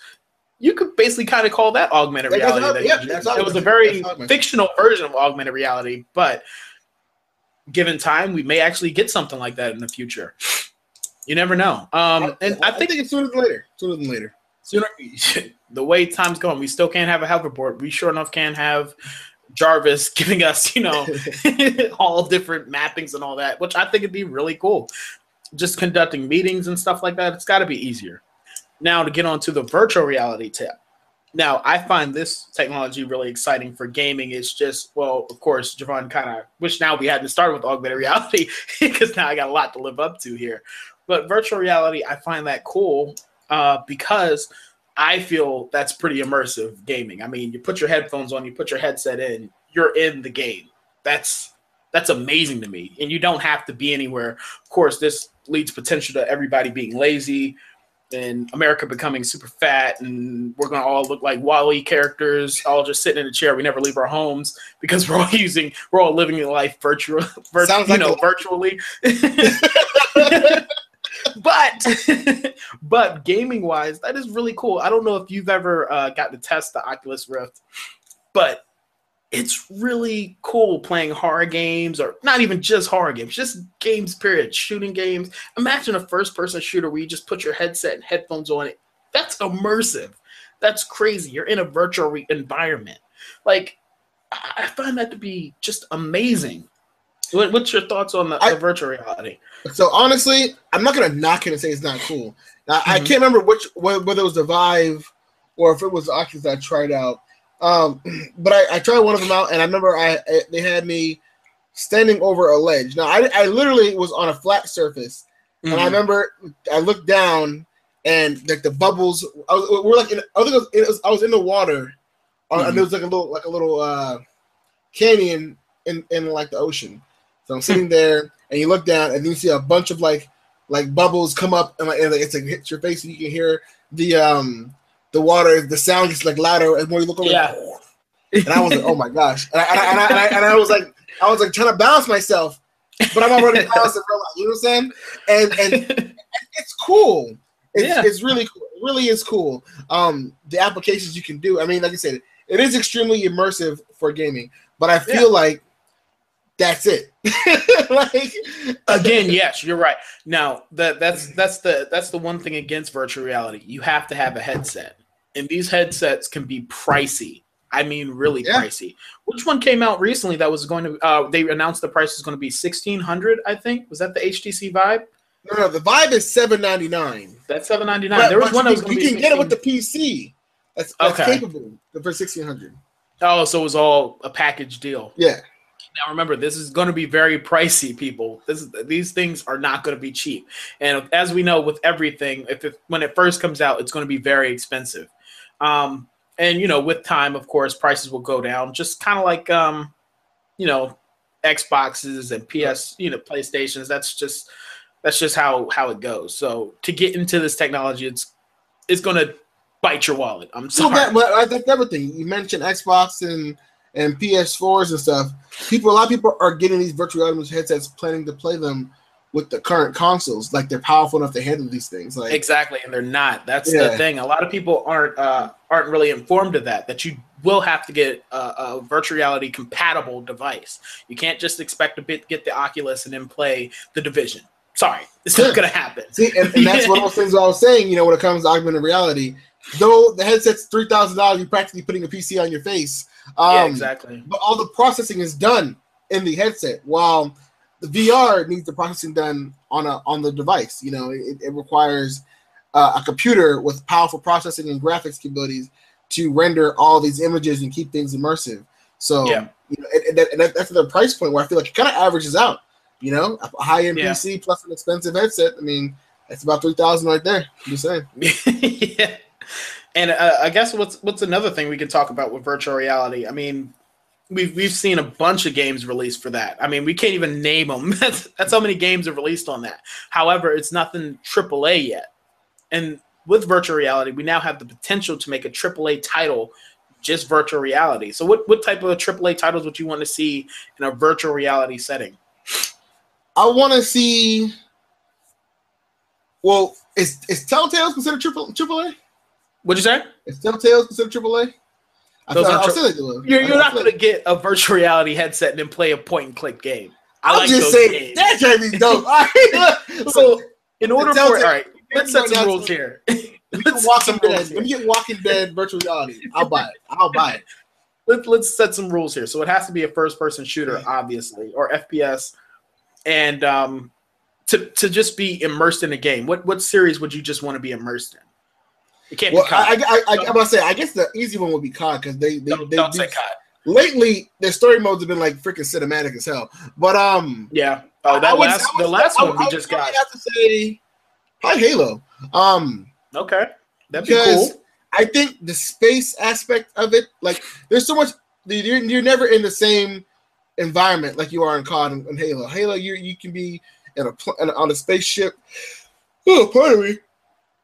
You could basically kind of call that augmented like, reality. That's, that yeah, that's it was a very fictional version of augmented reality, but given time, we may actually get something like that in the future. You never know. Um, and I, I, think, I think it's sooner than later. Sooner than later. Sooner. The way time's going, we still can't have a hoverboard. We sure enough can have Jarvis giving us, you know, all different mappings and all that, which I think would be really cool. Just conducting meetings and stuff like that, it's got to be easier. Now to get on to the virtual reality tip. Now, I find this technology really exciting for gaming. It's just, well, of course, Javon kind of wish now we hadn't started with augmented reality because now I got a lot to live up to here. But virtual reality, I find that cool uh, because I feel that's pretty immersive gaming. I mean, you put your headphones on, you put your headset in, you're in the game. That's that's amazing to me. And you don't have to be anywhere. Of course, this leads potential to everybody being lazy, and America becoming super fat, and we're going to all look like WALL-E characters, all just sitting in a chair. We never leave our homes because we're all using, we're all living life virtual, virtu- Sounds like you know, a- virtually. but, but gaming-wise, that is really cool. I don't know if you've ever uh, gotten to test the Oculus Rift, but it's really cool playing horror games, or not even just horror games, just games, period, shooting games. Imagine a first-person shooter where you just put your headset and headphones on it. That's immersive. That's crazy. You're in a virtual re- environment. Like, I find that to be just amazing. What, what's your thoughts on the, I, the virtual reality? So, honestly, I'm not going to knock it and say it's not cool. Now, mm-hmm. I can't remember which whether it was the Vive or if it was the Oculus I tried out. Um, but I, I tried one of them out, and I remember I, I they had me standing over a ledge. Now, I, I literally was on a flat surface, mm-hmm. and I remember I looked down, and like the bubbles, I was, we're like in, I think it was, it was, I was in the water, mm-hmm. and there was like a little like a little uh, canyon in, in like the ocean. So I'm sitting there, and you look down, and you see a bunch of like like bubbles come up, and like, and, like it's like hits your face, and you can hear the um. The water, the sound gets like louder, and more you look over, yeah. and I was like, "Oh my gosh!" And I and I, and I, and I and I was like, I was like trying to balance myself, but I'm already balanced in real life. You know what I'm saying? And and, and it's cool. It's, yeah. it's really cool. It really is cool. Um, the applications you can do. I mean, like I said, it is extremely immersive for gaming. But I feel yeah. like that's it. Like again, yes, you're right. Now that that's that's the that's the one thing against virtual reality. You have to have a headset. And these headsets can be pricey. I mean, really yeah. pricey. Which one came out recently that was going to, uh, they announced the price is going to be sixteen hundred dollars, I think. Was that the H T C Vive? No, no, the Vive is seven ninety-nine. That's seven ninety-nine. But there was one that was going to be. You can get it with the P C. That's, that's okay. capable for sixteen hundred dollars. Oh, so it was all a package deal. Yeah. Now remember, this is going to be very pricey, people. This is, these things are not going to be cheap. And as we know with everything, if it, when it first comes out, it's going to be very expensive. Um, and, you know, with time, of course, prices will go down, just kind of like, um, you know, Xboxes and P S, you know, PlayStations. That's just, that's just how, how it goes. So to get into this technology, it's, it's going to bite your wallet. I'm sorry. Well, that, well, that's everything. You mentioned Xbox and, and P S fours and stuff. People, a lot of people are getting these virtual reality headsets planning to play them with the current consoles, like they're powerful enough to handle these things. Like exactly, and they're not. That's yeah. the thing. A lot of people aren't uh, aren't really informed of that. That you will have to get a, a virtual reality compatible device. You can't just expect to bit, get the Oculus and then play The Division. Sorry, it's yeah. not gonna happen. See, and, and that's one of those things I was saying. You know, when it comes to augmented reality, though the headset's three thousand dollars, you're practically putting a P C on your face. Um, yeah, exactly. But all the processing is done in the headset, while the V R needs the processing done on a on the device. You know, it, it requires uh, a computer with powerful processing and graphics capabilities to render all these images and keep things immersive. So, yeah. you know, and, and, that, and that's the price point where I feel like it kind of averages out. You know, a high-end yeah. P C plus an expensive headset. I mean, that's about three thousand right there. I'm just saying. yeah. And uh, I guess what's what's another thing we can talk about with virtual reality. I mean. We've we've seen a bunch of games released for that. I mean, we can't even name them. That's, that's how many games are released on that. However, it's nothing triple A yet. And with virtual reality, we now have the potential to make a triple A title just virtual reality. So what, what type of triple A titles would you want to see in a virtual reality setting? I want to see... Well, is, is Telltale considered triple, triple A? What'd you say? Is Telltale considered triple A? Those I, I, tri- you're you're not going to get a virtual reality headset and then play a point-and-click game. I I'm like just those saying, games. That should be dope. So, in order for all right, let's set some rules here. Let's Walking Dead. When you get Walking Dead virtual reality, I'll buy it. I'll buy it. Let, let's set some rules here. So it has to be a first-person shooter, obviously, or F P S, and um, to to just be immersed in a game. What what series would you just want to be immersed in? It can't well, be COD. I, I, I, I'm about to say, I guess the easy one would be COD because they, they, don't, they don't do, say COD. Lately, their story modes have been like freaking cinematic as hell. But um, yeah. Oh, that I last was, the last I, one I, we I just got. I have to say, probably Halo. Um, okay, that'd be cool. I think the space aspect of it, like, there's so much. You're, you're never in the same environment like you are in COD and, and Halo. Halo, you you can be in a on a spaceship. Oh, pardon me.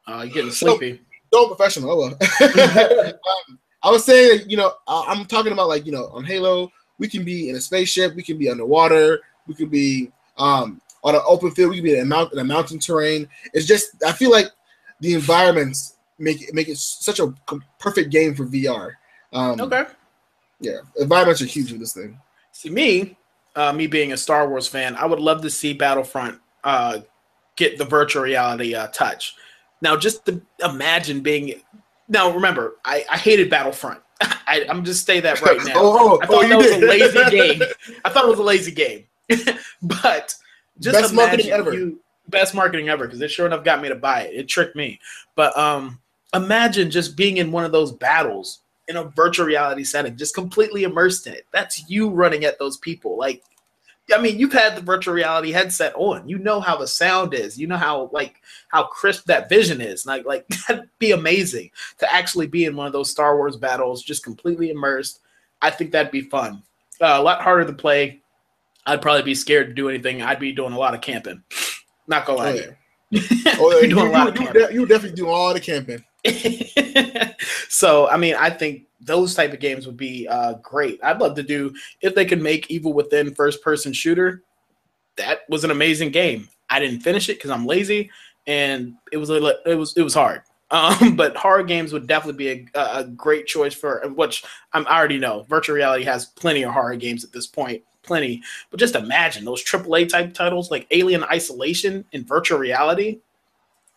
Uh, you're getting sleepy. So, so professional. Oh, well. um, I was saying, you know, uh, I'm talking about like, you know, on Halo, we can be in a spaceship, we can be underwater, we can be um, on an open field, we can be in a, mount- in a mountain terrain. It's just, I feel like the environments make it, make it such a perfect game for V R. Um, okay. Yeah, environments are huge with this thing. See, me, uh, me being a Star Wars fan, I would love to see Battlefront uh, get the virtual reality uh, touch. Now, just to imagine being – now, remember, I, I hated Battlefront. I, I'm just saying that right now. oh, I thought oh, that was did. a lazy game. I thought it was a lazy game. But just best imagine marketing ever. You, best marketing ever because it sure enough got me to buy it. It tricked me. But um, imagine just being in one of those battles in a virtual reality setting, just completely immersed in it. That's you running at those people. Like, I mean, you've had the virtual reality headset on. You know how the sound is. You know how like how crisp that vision is. Like, like that'd be amazing to actually be in one of those Star Wars battles, just completely immersed. I think that'd be fun. Uh, a lot harder to play. I'd probably be scared to do anything. I'd be doing a lot of camping. Not gonna lie. Oh, yeah. Oh, yeah. You're doing you, a lot you, of camping. You definitely do all the camping. So, I mean, I think those type of games would be uh, great. I'd love to do, if they could make Evil Within first-person shooter, that was an amazing game. I didn't finish it because I'm lazy, and it was a, it was it was hard. Um, but horror games would definitely be a, a great choice for, which I'm, I already know, virtual reality has plenty of horror games at this point, plenty. But just imagine those triple A type titles like Alien Isolation in virtual reality.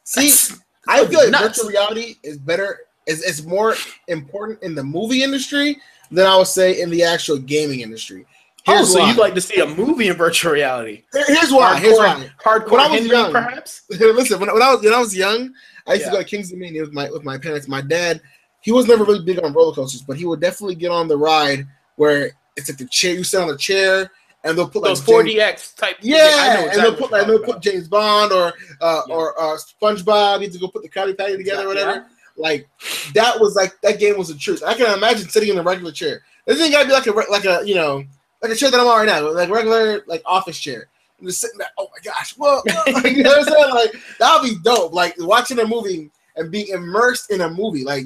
See, that's, I that's feel nuts. Like virtual reality is better. It's, it's more important in the movie industry than I would say in the actual gaming industry. Here's oh, so why. You'd like to see a movie in virtual reality? Here's why. Hardcore, Here's why. Hardcore when I was Henry, young, perhaps. Listen, when, when I was when I was young, I used yeah. to go to Kings Dominion with my with my parents. My dad, he was never really big on roller coasters, but he would definitely get on the ride where it's like the chair. You sit on the chair, and they'll put those like four D X type. Yeah, I know exactly and they'll put like they'll about. put James Bond or uh, yeah. or uh, SpongeBob. You have to go put the Krabby Patty together, yeah, or whatever. Yeah. Like that was like that game was the truth. I can imagine sitting in a regular chair. This ain't gotta be like a like a you know like a chair that I'm on right now, like regular like office chair. I'm just sitting there. Oh my gosh, whoa! Like, you know what I'm saying? Like that would be dope. Like watching a movie and being immersed in a movie. Like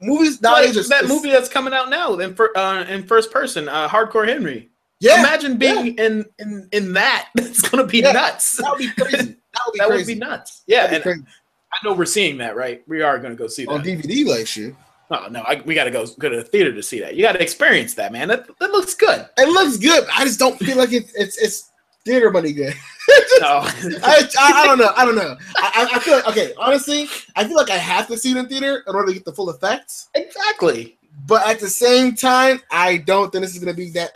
movies nowadays. Like, that movie that's coming out now in for, uh, in first person, uh, Hardcore Henry. Yeah. Imagine being yeah. in in in that. It's gonna be yeah. nuts. That would be crazy. That would be, that crazy. Would be nuts. Yeah. That'd be and, crazy. I know we're seeing that, right? We are going to go see that. On D V D, like shit. Oh, no, I, we got to go go to the theater to see that. You got to experience that, man. That, that looks good. It looks good. I just don't feel like it's it's, it's theater money good. Just, no. I, I, I don't know. I don't know. I, I feel like, okay, honestly, I feel like I have to see it in theater in order to get the full effects. Exactly. But at the same time, I don't think this is going to be that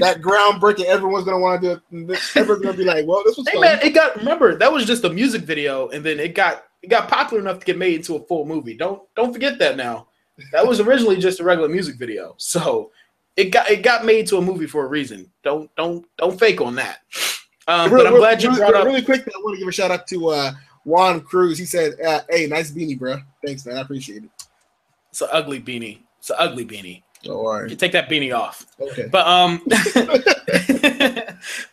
that groundbreaking. Everyone's going to want to do it. Everyone's going to be like, well, this was hey, fun. Man, it got, remember, that was just a music video, and then it got It got popular enough to get made into a full movie. Don't don't forget that now. That was originally just a regular music video. So it got it got made to a movie for a reason. Don't don't don't fake on that. Um, real, but I'm real, glad you real, brought real, up. Really quick, I want to give a shout out to uh, Juan Cruz. He said, uh, "Hey, nice beanie, bro. Thanks, man. I appreciate it." It's an ugly beanie. It's an ugly beanie. Don't worry. You take that beanie off. Okay. But um.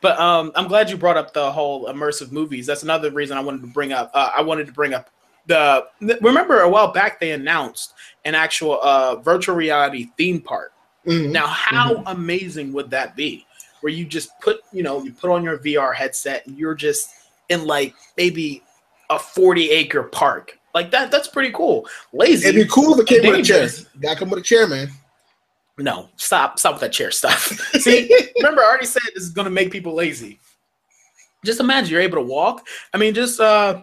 But um, I'm glad you brought up the whole immersive movies. That's another reason I wanted to bring up. Uh, I wanted to bring up the – remember a while back they announced an actual uh, virtual reality theme park. Mm-hmm. Now, how mm-hmm. amazing would that be where you just put – you know, you put on your V R headset and you're just in like maybe a forty-acre park. Like that. That's pretty cool. Lazy. It'd be cool if it came with a chair. Gotta come with a chair, man. No, stop, stop with that chair stuff. See, remember, I already said this is going to make people lazy. Just imagine you're able to walk. I mean, just uh,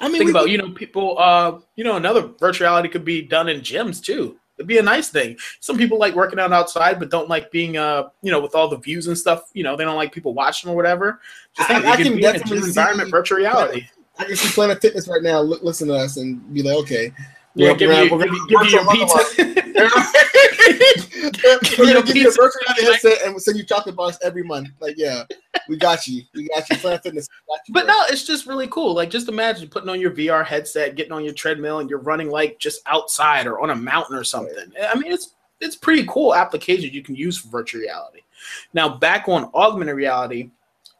I mean, think about, could, you know, people, uh, you know, another virtual reality could be done in gyms too. It'd be a nice thing. Some people like working out outside, but don't like being, uh, you know, with all the views and stuff, you know, they don't like people watching or whatever. Just I, think I, I can be definitely in a environment, virtual reality. I can see Planet Fitness right now, look, listen to us and be like, okay. Yeah, give me your pizza. We're gonna give you a virtual reality headset and we'll send you chocolate bars every month. Like, yeah, we got you. We got you. Planet Fitness. Got you, but bro. No, it's just really cool. Like, just imagine putting on your V R headset, getting on your treadmill, and you're running like just outside or on a mountain or something. Right. I mean, it's it's pretty cool application you can use for virtual reality. Now, back on augmented reality.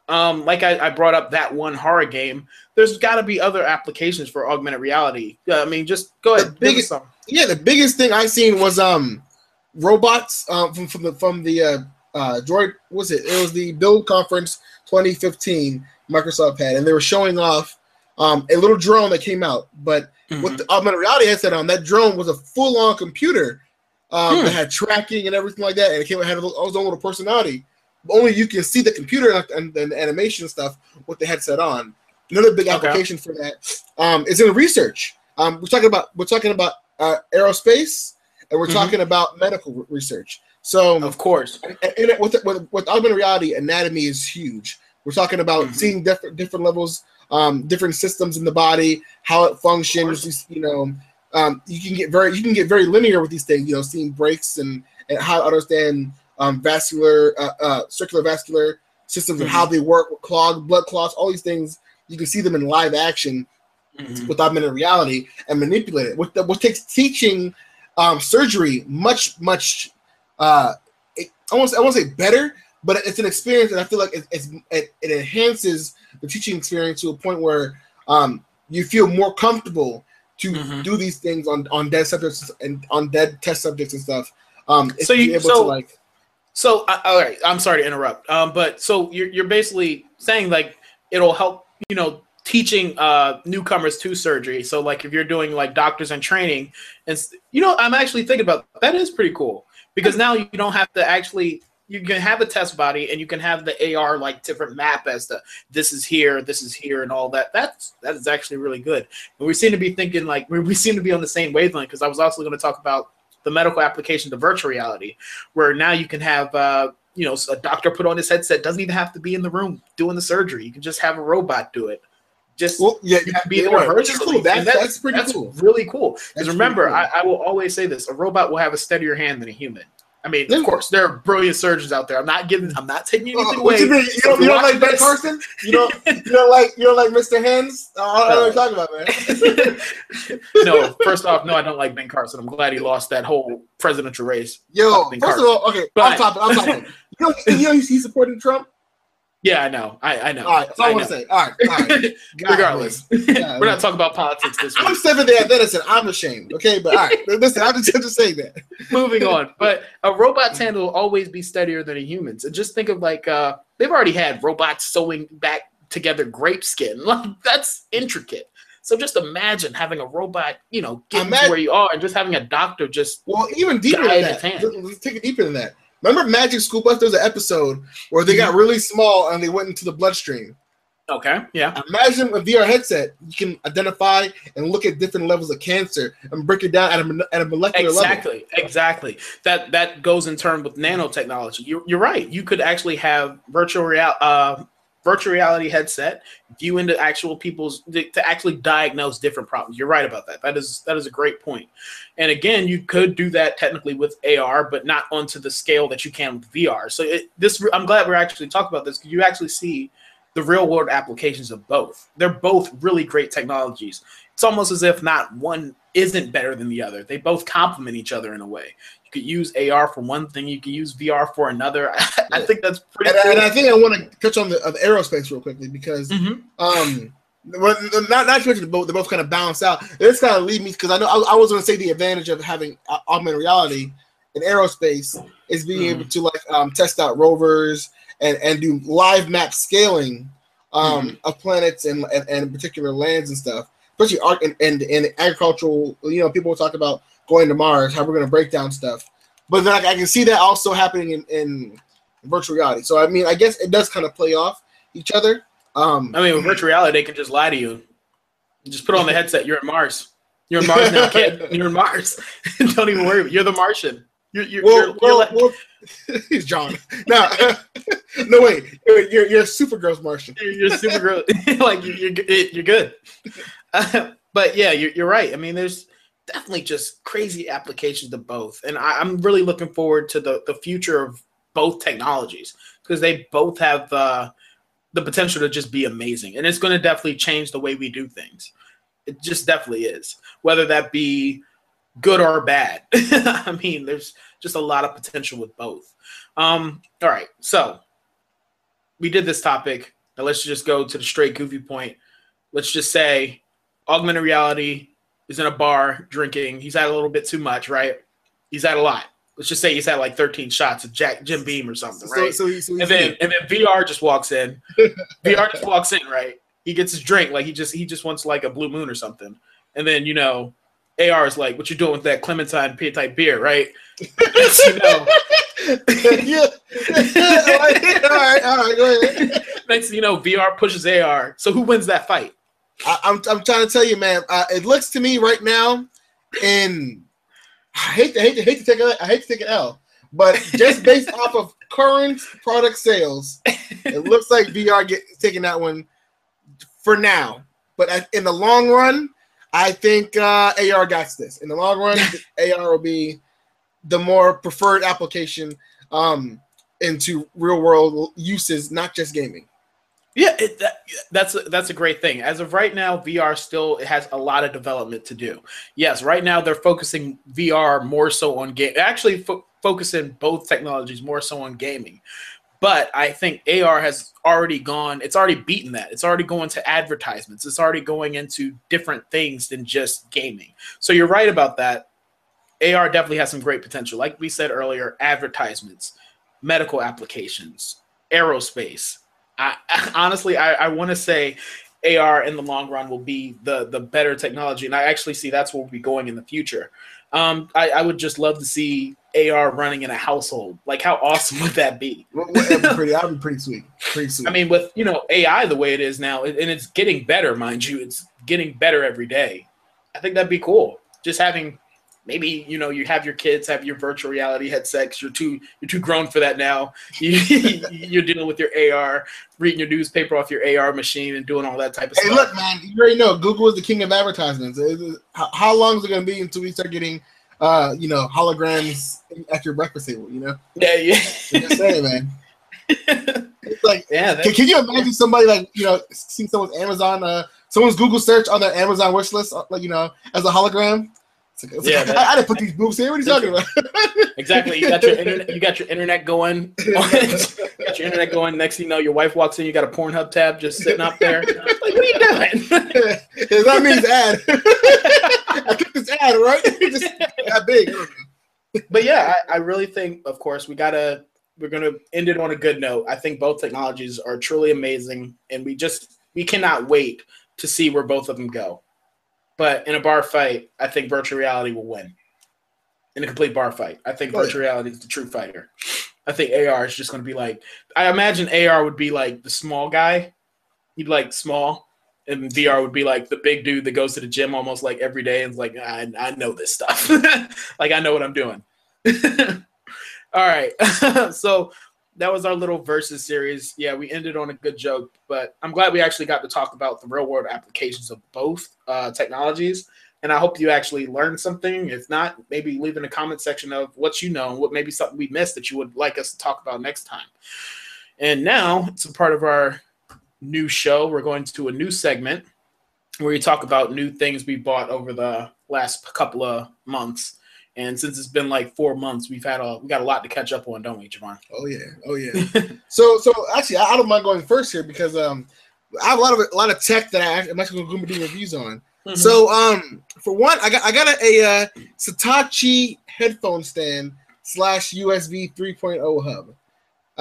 Um, like I, I brought up that one horror game, there's got to be other applications for augmented reality. I mean, just go ahead. The biggest, yeah, the biggest thing I seen was um, robots uh, from from the from the uh, uh, Droid. What was it? It was the Build Conference twenty fifteen Microsoft had, and they were showing off um, a little drone that came out. But mm-hmm. with the augmented reality headset on, that drone was a full on computer um, hmm. that had tracking and everything like that, and it came had a little, its own little personality. Only you can see the computer and the animation stuff with the headset on. Another big application okay. for that um, is in research. Um, we're talking about we're talking about uh, aerospace, and we're mm-hmm. talking about medical research. So of course, and, and with, with with augmented reality, anatomy is huge. We're talking about mm-hmm. seeing different different levels, um, different systems in the body, how it functions. You know, um, you can get very you can get very linear with these things. You know, seeing breaks and, and how to understand um, vascular, uh, uh, circular vascular systems mm-hmm. and how they work with clog, blood clots, all these things. You can see them in live action mm-hmm. with augmented reality and manipulate it. What, the, what takes teaching um, surgery much much uh, it, I won't I won't say better. But it's an experience, and I feel like it, it's, it, it enhances the teaching experience to a point where um, you feel more comfortable to mm-hmm. do these things on, on dead subjects and on dead test subjects and stuff. Um, so you able so, to like. So uh, all right, I'm sorry to interrupt, um, but so you're you're basically saying like it'll help you know teaching uh, newcomers to surgery. So like if you're doing like doctors in training, and you know I'm actually thinking about that is pretty cool because now you don't have to actually. You can have a test body, and you can have the A R like different map as to this is here, this is here, and all that. That's that is actually really good. And we seem to be thinking like we seem to be on the same wavelength because I was also going to talk about the medical application to virtual reality, where now you can have uh, you know a doctor put on his headset, doesn't even have to be in the room doing the surgery. You can just have a robot do it. Just well, yeah, you can be there virtually. Which is cool. That's, that's, that's pretty that's cool. Really cool. Because remember, cool. I, I will always say this: a robot will have a steadier hand than a human. I mean, of course, there are brilliant surgeons out there. I'm not giving. I'm not taking anything uh, away. You, mean, you, don't, you don't like Ben Carson? You don't. You don't like. You don't like Mister Hands? Uh, I don't know what you're talking about, man. No, first off, no, I don't like Ben Carson. I'm glad he lost that whole presidential race. Yo, first Carson. of all, okay, but, I'm talking. I'm talking. You know, you know, he's supporting Trump. Yeah, I know. I, I know. All right, that's all I, I want to say. All right, all right. Regardless, yeah, we're not talking about politics this week. I'm Seventh-day Adventist. I'm ashamed. Okay, but all right. Listen, I just have to say that. Moving on, but a robot's hand will always be steadier than a human's. And just think of like uh, they've already had robots sewing back together grape skin. Like that's intricate. So just imagine having a robot, you know, getting imagine, to where you are, and just having a doctor just well, even deeper than that. Let's take it deeper than that. Remember Magic School Bus? There's an episode where they got really small and they went into the bloodstream. Okay, yeah. Imagine a V R headset. You can identify and look at different levels of cancer and break it down at a, at a molecular exactly, level. Exactly, exactly. That that goes in turn with nanotechnology. You're, you're right. You could actually have virtual reality. Uh, virtual reality headset view into actual people's to actually diagnose different problems. You're right about that. That is that is a great point. And again, you could do that technically with A R, but not onto the scale that you can with V R. So it, this I'm glad we're actually talking about this because you actually see the real world applications of both. They're both really great technologies. It's almost as if not one isn't better than the other. They both complement each other in a way. You could use A R for one thing. You could use V R for another. I, I think that's pretty and, cool. And I think I want to touch on the, on the aerospace real quickly because mm-hmm. um, not not to mention, they both kind of balance out. It's kind of lead me because I know I, I was going to say the advantage of having augmented reality in aerospace is being mm-hmm. able to like um, test out rovers and, and do live map scaling um, mm-hmm. of planets and, and, and particular lands and stuff. Especially art and, and, and agricultural, you know, people talk about going to Mars, how we're going to break down stuff. But then I, I can see that also happening in, in virtual reality. So, I mean, I guess it does kind of play off each other. Um, I mean, with virtual reality, they can just lie to you. You just put on the headset. You're in Mars. You're in Mars now, kid. You're in Mars. Don't even worry. You're the Martian. You're, you're, well, you're, well, you're like... well, he's John. No, no way. You're, you're, you're Supergirl's Martian. You're, you're Supergirl. Like, you're, you're, you're good. Uh, but yeah, you're, you're right. I mean, there's definitely just crazy applications to both. And I, I'm really looking forward to the, the future of both technologies because they both have uh, the potential to just be amazing. And it's going to definitely change the way we do things. It just definitely is, whether that be good or bad. I mean, there's just a lot of potential with both. Um, all right. So we did this topic. Now let's just go to the straight goofy point. Let's just say augmented reality is in a bar drinking. He's had a little bit too much, right? He's had a lot. Let's just say he's had like thirteen shots of Jack Jim Beam or something, right? So, so he, so and then and then V R just walks in. V R just walks in, right? He gets his drink, like he just he just wants like a Blue Moon or something. And then you know, A R is like, what you doing with that Clementine type beer, right? Yes, you know. Yeah. All right, all right, all right, go ahead. Next, you know, V R pushes A R. So who wins that fight? I, I'm I'm trying to tell you, man. Uh, it looks to me right now, and I hate to hate to hate to take a, I hate to take an L, but just based off of current product sales, it looks like V R get taking that one for now. But I, in the long run, I think uh, A R got this. In the long run, A R will be the more preferred application um, into real world uses, not just gaming. Yeah, it, that, that's a, that's a great thing. As of right now, V R still has a lot of development to do. Yes, right now they're focusing V R more so on game. Actually, fo- focusing both technologies more so on gaming. But I think A R has already gone, it's already beaten that. It's already going to advertisements. It's already going into different things than just gaming. So you're right about that. A R definitely has some great potential. Like we said earlier, advertisements, medical applications, aerospace. I, I, honestly, I, I want to say A R in the long run will be the, the better technology. And I actually see that's where we'll be going in the future. Um, I, I would just love to see A R running in a household. Like, how awesome would that be? That'd be pretty, that'd be pretty sweet. Pretty sweet. I mean, with, you know, A I the way it is now, and it's getting better, mind you. It's getting better every day. I think that'd be cool. Just having maybe, you know, you have your kids have your virtual reality headsets. You're too you're too grown for that now. You, you're dealing with your A R, reading your newspaper off your A R machine and doing all that type of hey, stuff. Hey, look, man, you already know Google is the king of advertisements. How long is it going to be until we start getting – Uh, you know, holograms at your breakfast table, you know? Yeah, yeah. I'm just saying, man. It's like, yeah, can, can you imagine somebody, like, you know, seeing someone's Amazon, uh, someone's Google search on their Amazon wish list, like, you know, as a hologram? It's like, it's yeah, like, that, I, I didn't put these boobs here. What are you talking about? Exactly. You got your internet, you got your internet going. You got your internet going. Next thing you know, your wife walks in, you got a Pornhub tab just sitting up there. Like, what are you doing? Does that mean ad? I clicked this ad, right? Just that big. But yeah, I, I really think, of course, we gotta we're gonna end it on a good note. I think both technologies are truly amazing, and we just we cannot wait to see where both of them go. But in a bar fight, I think virtual reality will win. In a complete bar fight, I think oh, virtual yeah. reality is the true fighter. I think A R is just going to be like, I imagine A R would be like the small guy. He'd be like small. And V R would be like the big dude that goes to the gym almost like every day and is like, I, I know this stuff. Like, I know what I'm doing. All right. So that was our little versus series. Yeah, we ended on a good joke, but I'm glad we actually got to talk about the real world applications of both uh, technologies. And I hope you actually learned something. If not, maybe leave in the comment section of what you know, what maybe something we missed that you would like us to talk about next time. And now it's a part of our new show. We're going to a new segment where we talk about new things we bought over the last couple of months. And since it's been like four months, we've had a we got a lot to catch up on, don't we, Javon? Oh yeah, oh yeah. so so actually, I don't mind going first here because um, I have a lot of a lot of tech that I, I'm actually going to do reviews on. Mm-hmm. So um, for one, I got I got a, a uh, Satachi headphone stand slash U S B three point oh hub.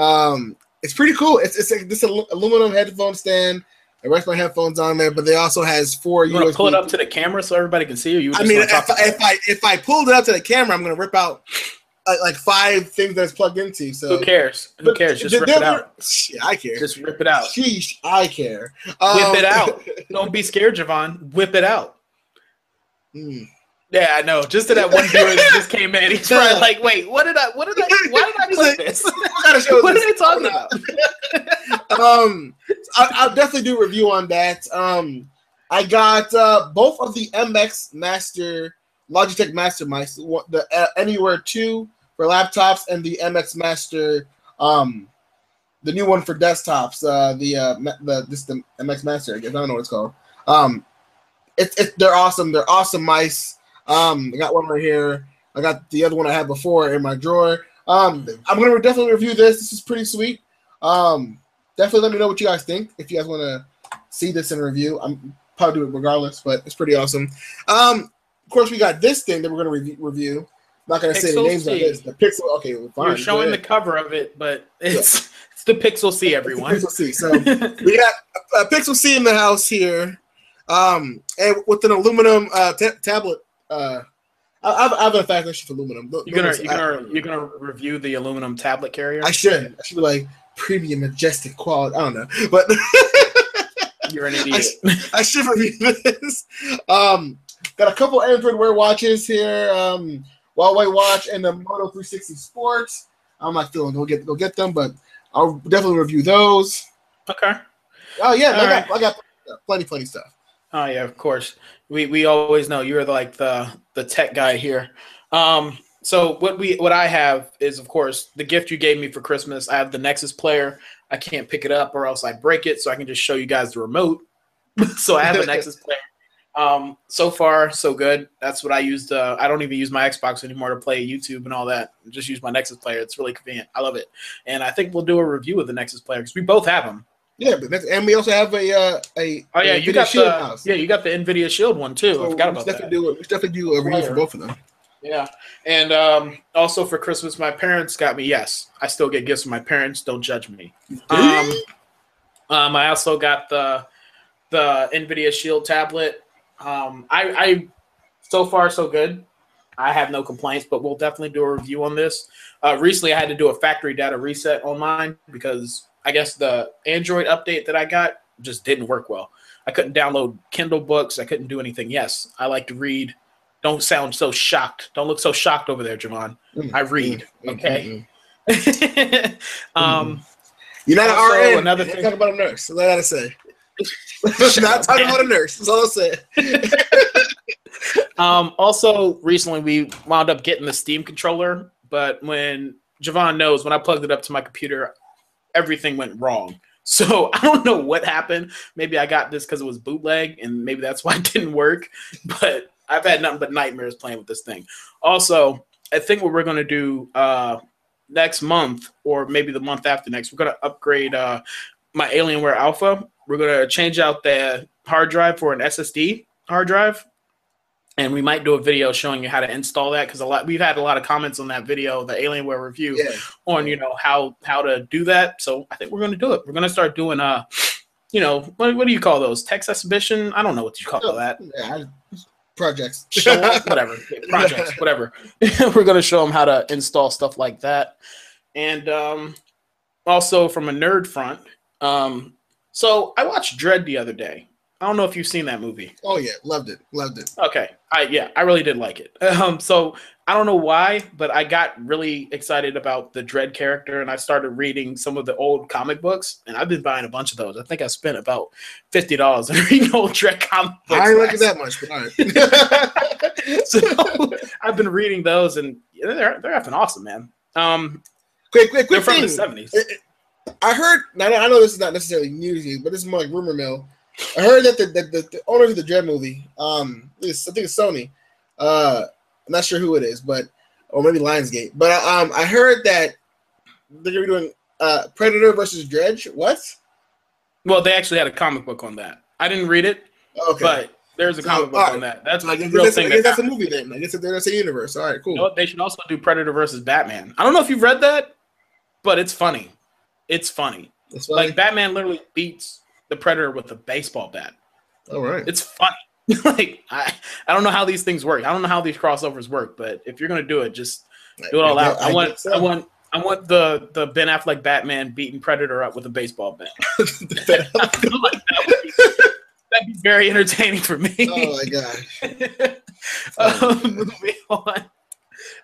Um, it's pretty cool. It's it's a, this aluminum headphone stand. I rest my headphones on there, but they also has four you U S B. You want to pull it up to the camera so everybody can see you? you I mean, if I, if I if I pulled it up to the camera, I'm going to rip out uh, like five things that it's plugged into. So who cares? Who cares? Just rip it out. Shit, I care. Just rip it out. Sheesh, I care. Um, Whip it out. Don't be scared, Javon. Whip it out. Mm. Yeah, I know. Just to that one dude that just came in, he's probably yeah. like, "Wait, what did I? What did I? Why did I click this? What are they talking about?" um, I, I'll definitely do a review on that. Um, I got uh, both of the M X Master Logitech Master mice, the uh, Anywhere two for laptops, and the M X Master, um, the new one for desktops. Uh, the uh, the this the M X Master. I guess I don't know what it's called. Um, it's it, they're awesome. They're awesome mice. Um, I got one right here. I got the other one I had before in my drawer. Um, I'm going to definitely review this. This is pretty sweet. Um, definitely let me know what you guys think. If you guys want to see this in a review, I'm probably do it regardless, but it's pretty awesome. Um, of course, we got this thing that we're going to re- review. I'm not going to say the names of this. The Pixel. Okay, well, fine. You're showing the cover of it, but it's yeah. it's the Pixel C, everyone. It's the Pixel C. So we got a, a Pixel C in the house here, um, and with an aluminum uh, t- tablet. Uh, I've I've been a fascination for aluminum. You're gonna you're gonna you're gonna review the aluminum tablet carrier. I should. I should be like premium majestic quality. I don't know, but you're an idiot. I, sh- I should review this. Um, got a couple Android Wear watches here. Um, Huawei watch and the Moto three sixty Sports. I'm not feeling. Go get go get them, but I'll definitely review those. Okay. Oh yeah, I got, right. I got plenty plenty stuff. Oh yeah, of course. We we always know you're like the the tech guy here. Um, so what we what I have is, of course, the gift you gave me for Christmas. I have the Nexus player. I can't pick it up or else I break it, so I can just show you guys the remote. So I have a Nexus player. Um, so far, so good. That's what I used. Uh, I don't even use my Xbox anymore to play YouTube and all that. I just use my Nexus player. It's really convenient. I love it. And I think we'll do a review of the Nexus player because we both have them. Yeah, but that's, and we also have a uh, a oh yeah, a you got Shield the house. yeah you got the Nvidia Shield one too. So I forgot about that. Do, we definitely do a review for both of them. Yeah, and um, also for Christmas, my parents got me. Yes, I still get gifts from my parents. Don't judge me. Um, um, I also got the the Nvidia Shield tablet. Um, I, I so far so good. I have no complaints, but we'll definitely do a review on this. Uh, recently, I had to do a factory data reset on mine because I guess the Android update that I got just didn't work well. I couldn't download Kindle books. I couldn't do anything. Yes, I like to read. Don't sound so shocked. Don't look so shocked over there, Javon. Mm, I read. Mm, okay. Mm, mm. um, You're not an R N. Another thing. Talk about a nurse. That's what I say. Not talking about a nurse. That's all I said. um, also, recently we wound up getting the Steam controller, but when Javon knows, when I plugged it up to my computer, everything went wrong. So I don't know what happened. Maybe I got this because it was bootleg, and maybe that's why it didn't work. But I've had nothing but nightmares playing with this thing. Also, I think what we're going to do uh, next month, or maybe the month after next, we're going to upgrade uh, my Alienware Alpha. We're going to change out the hard drive for an S S D hard drive. And we might do a video showing you how to install that because a lot we've had a lot of comments on that video, the Alienware review, yeah. on you know how how to do that. So I think we're going to do it. We're going to start doing uh, you know, what, what do you call those? Text exhibition? I don't know what you call oh, that. Yeah, I, projects. Show, whatever. Yeah, projects. Whatever. We're going to show them how to install stuff like that. And um, also from a nerd front, um, so I watched Dredd the other day. I don't know if you've seen that movie. Oh yeah, loved it, loved it. Okay, I yeah, I really did like it. Um, so I don't know why, but I got really excited about the Dredd character, and I started reading some of the old comic books, and I've been buying a bunch of those. I think I spent about fifty dollars on reading old Dredd comic books. I ain't looking that much, but all right. So I've been reading those, and they're they're effing awesome, man. Um, quick, quick, quick. They're from the seventies. I heard. Now I know this is not necessarily news, but this is more like rumor mill. I heard that the, the, the, the owners of the Dredd movie, um, is, I think it's Sony, uh, I'm not sure who it is, but or maybe Lionsgate, but um, I heard that they're gonna be doing uh, Predator versus Dredd. What? Well, they actually had a comic book on that. I didn't read it, okay. But there's a comic so, book right. on that. That's like, a real that's, thing. That's, that's a movie then. Like, it's a, that's a universe. All right, cool. You know, they should also do Predator versus Batman. I don't know if you've read that, but it's funny. It's funny. It's funny. Like Batman literally beats the Predator with a baseball bat. All right. It's funny. Like I, I don't know how these things work. I don't know how these crossovers work, but if you're gonna do it, just do it all I, out. I, I want so. I want I want the, the Ben Affleck Batman beating Predator up with a baseball bat. I feel like that would be, that'd be very entertaining for me. Oh my gosh. um, moving on.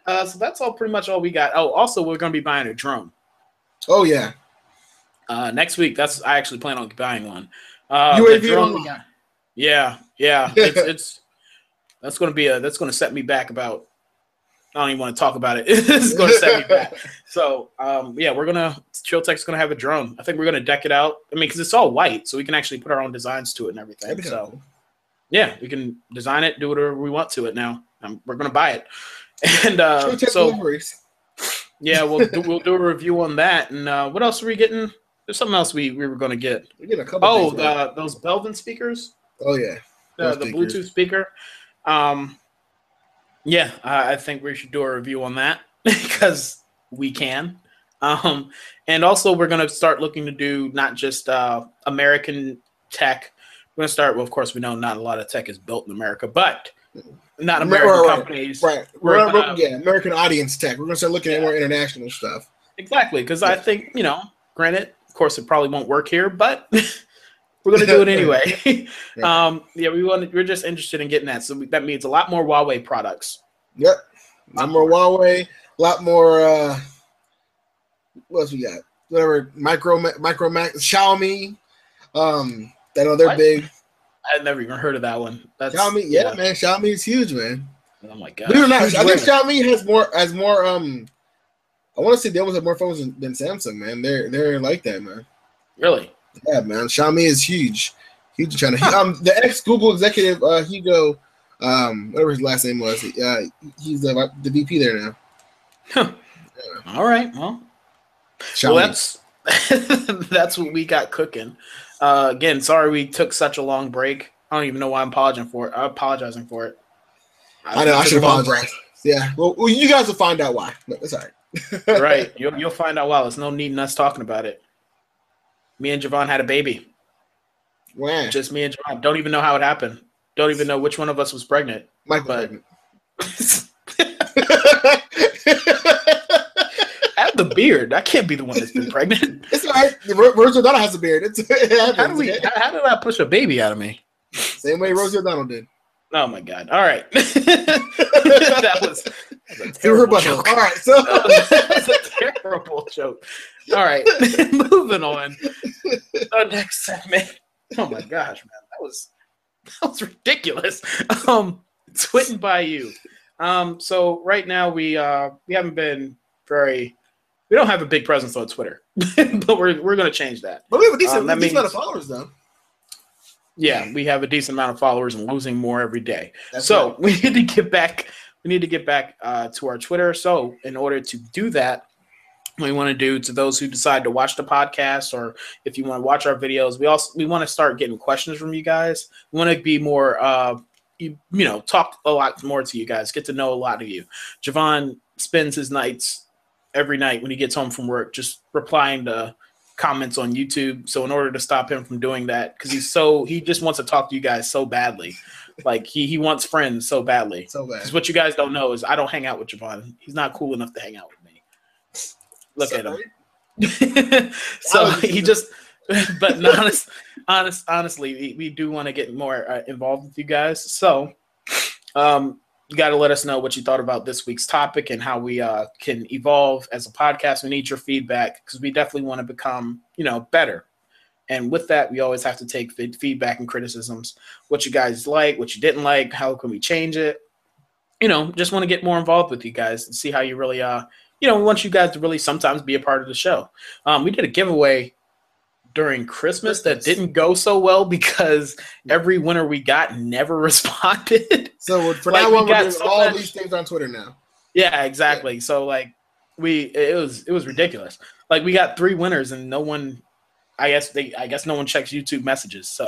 Uh, so that's all pretty much all we got. Oh, also we're gonna be buying a drone. Oh yeah. Uh, next week, that's I actually plan on buying one. Uh, U A V drone, yeah, yeah. It's, it's that's gonna be a that's gonna set me back about. I don't even want to talk about it. It's gonna set me back. So um, yeah, we're gonna Chill Tech's gonna have a drone. I think we're gonna deck it out. I mean, because it's all white, so we can actually put our own designs to it and everything. That'd be so cool. Yeah, we can design it, do whatever we want to it. Now um, we're gonna buy it, and uh, so deliveries. Yeah, we'll do, we'll do a review on that. And uh, what else are we getting? There's something else we, we were going to get. We get a couple oh, things, uh, those Belvin speakers. Oh, yeah. The, the Bluetooth speaker. Um, yeah, I, I think we should do a review on that because we can. Um, and also, we're going to start looking to do not just uh, American tech. We're going to start, well, of course, we know not a lot of tech is built in America, but not American right, right, companies. Right. We're we're gonna, uh, yeah, American audience tech. We're going to start looking yeah. at more international stuff. Exactly, because yeah. I think, you know, granted, of course, it probably won't work here, but we're gonna do it anyway. yeah. Um, yeah, we want. We're just interested in getting that, so we, that means a lot more Huawei products. Yep, a lot more Huawei, a lot more. Uh, what else we got? Whatever, micro, micro, Max, Xiaomi. Um, I know they're what? big. I had never even heard of that one. That's, Xiaomi, yeah, yeah, man, Xiaomi is huge, man. Oh my god! Not, I think Xiaomi has more, has more. Um, I want to say they almost have more phones than, than Samsung, man. They're they're like that, man. Really? Yeah, man. Xiaomi is huge, huge in China. Huh. Um, the ex Google executive, uh, Hugo, um, whatever his last name was, uh, he's the the V P there now. Huh. Yeah. All right, well, Xiaomi. Well, that's that's what we got cooking. Uh, again, sorry we took such a long break. I don't even know why I'm apologizing for it. I'm apologizing for it. I, I know I should apologize. Yeah, well, well, you guys will find out why. But it's all right. Right, you'll you'll find out why. There's no need in us talking about it. Me and Javon had a baby. When? Just me and Javon. Don't even know how it happened. Don't even know which one of us was pregnant. Mike was pregnant. I have the beard. I can't be the one that's been pregnant. It's all right. Rosie O'Donnell has a beard. It's, it how, do we, how did I push a baby out of me? Same way Rosie O'Donnell did. Oh my god! All right, that was, that was a terrible joke. All right, so that was a terrible joke. All right, moving on. Our next segment. Oh my gosh, man, that was that was ridiculous. Um, Twitten by you. Um, so right now we uh we haven't been very. We don't have a big presence on Twitter, but we're we're gonna change that. But we have a decent, um, that means, amount of followers though. Yeah, we have a decent amount of followers and losing more every day. That's so right. we need to get back. We need to get back uh, to our Twitter. So in order to do that, we want to do to those who decide to watch the podcast, or if you want to watch our videos, we also we want to start getting questions from you guys. We want to be more, uh, you, you know, talk a lot more to you guys, get to know a lot of you. Javon spends his nights every night when he gets home from work just replying to comments on YouTube. So in order to stop him from doing that, because he's so he just wants to talk to you guys so badly, like he he wants friends so badly. So bad. Because what you guys don't know is I don't hang out with Javon. He's not cool enough to hang out with me. Look so at him. Right? So he just. But honest, honest, honestly, we, we do want to get more uh, involved with you guys. So, um, you got to let us know what you thought about this week's topic and how we uh, can evolve as a podcast. We need your feedback because we definitely want to become, you know, better. And with that, we always have to take feedback and criticisms, what you guys like, what you didn't like, how can we change it? You know, just want to get more involved with you guys and see how you really, uh, you know, we want you guys to really sometimes be a part of the show. Um, we did a giveaway during Christmas that didn't go so well because every winner we got never responded. So for like now we on, got we're so all much. These things on Twitter now. Yeah, exactly. Yeah. So like we it was it was ridiculous. Like we got three winners and no one I guess they I guess no one checks YouTube messages. So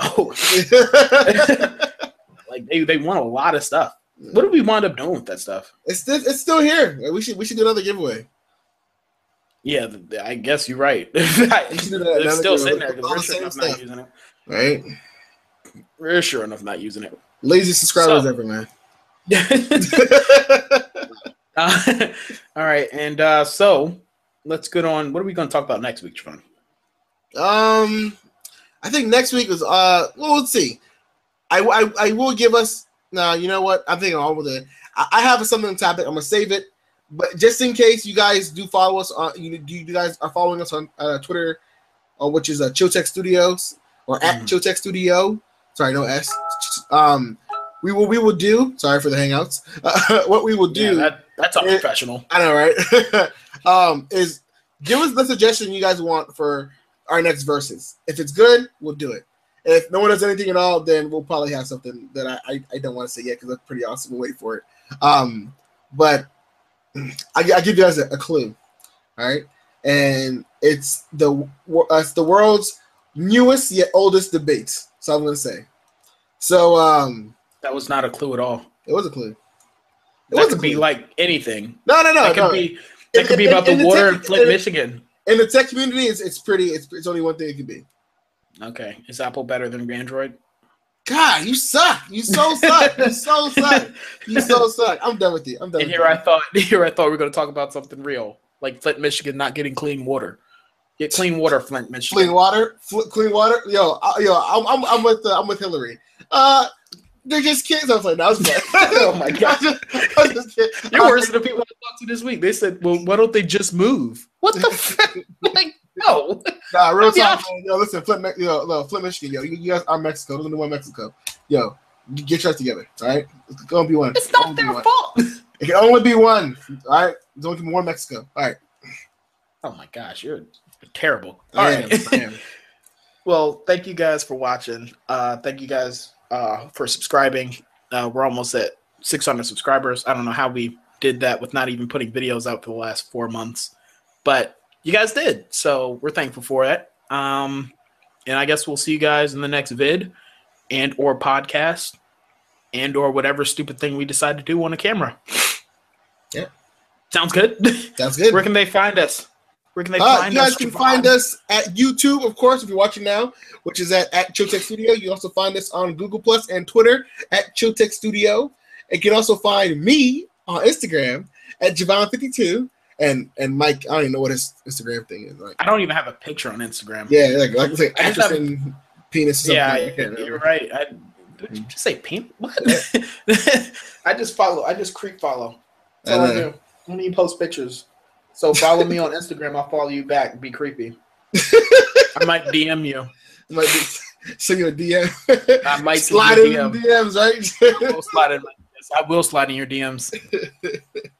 like they, they won a lot of stuff. What did we wind up doing with that stuff? It's still it's still here. We should we should do another giveaway. Yeah, I guess you're right. It's still sitting there because we're sure enough not using it. Right? We're sure enough not using it. Lazy subscribers ever, man. uh, all right, and uh, so let's get on. What are we going to talk about next week, Javon? Um, I think next week was, uh, well, let's see. I, I, I will give us, no, uh, you know what? I'm thinking all with it. I have something on topic. I'm going to save it. But just in case you guys do follow us on, you, you guys are following us on uh, Twitter, uh, which is uh, Chill Tech Studios or at mm. Chill Tech Studio. Sorry, no S. Um, we will we will do. Sorry for the hangouts. Uh, what we will do. Yeah, that, that's unprofessional. I know, right? um, is give us the suggestion you guys want for our next verses. If it's good, we'll do it. And if no one does anything at all, then we'll probably have something that I I, I don't want to say yet because that's pretty awesome. We'll wait for it. Um, but I, I give you guys a, a clue, all right? And it's the it's the world's newest yet oldest debate. So I'm gonna say. So um, that was not a clue at all. It was a clue. It that was could a clue. Be like anything. No, no, no. It could no. be. It could in, be about in, the in water the tech, in Flint, in, Michigan. In the tech community, it's it's pretty. It's it's only one thing it could be. Okay, is Apple better than Android? God, you suck. You so suck. You so suck. You so suck. I'm done with you. I'm done. And with here you. I thought, here I thought we were going to talk about something real, like Flint, Michigan, not getting clean water. Get clean water, Flint, Michigan. Clean water, Fl clean water. Yo, uh, yo, I'm, I'm, I'm with, uh, I'm with Hillary. Uh, they're just kids. I was like, no, I was like, oh my god, I'm just kidding. You're worse than the people I talked to this week. They said, well, why don't they just move? What the fuck? Like, No. Nah, real talk, man. Yo, listen, Flint, yo, no, Flint, Michigan. Yo, you guys are Mexico. Don't want Mexico. Yo, get your ass together. All right, it's gonna be one. It's not their fault. It can only be one. All right, don't give me more Mexico. All right. Oh my gosh, you're terrible. All I right. Am, I am. Well, thank you guys for watching. Uh, thank you guys uh, for subscribing. Uh, we're almost at six hundred subscribers. I don't know how we did that with not even putting videos out for the last four months, but you guys did. So we're thankful for it. Um, and I guess we'll see you guys in the next vid and or podcast and or whatever stupid thing we decide to do on a camera. Yeah. Sounds good. Sounds good. Where can they find us? Where can they uh, find you guys us? Can find us at YouTube, of course, if you're watching now, which is at, at Chill Tech Studio. You also find us on Google Plus and Twitter at Chill Tech Studio. You can also find me on Instagram at Javon fifty-two and and Mike. I don't even know what his Instagram thing is. Like, I don't even have a picture on Instagram. Yeah, like like, like interesting have, penis. Or something. Yeah, I can't you're remember. Right. I, did you just say penis? What? I just follow. I just creep follow. That's all I, I do. When you post pictures. So follow me on Instagram. I'll follow you back. Be creepy. I might D M you. I might be, send you a D M. I might slide in D M. D Ms, right? I will slide in my, yes, I will slide in your D Ms.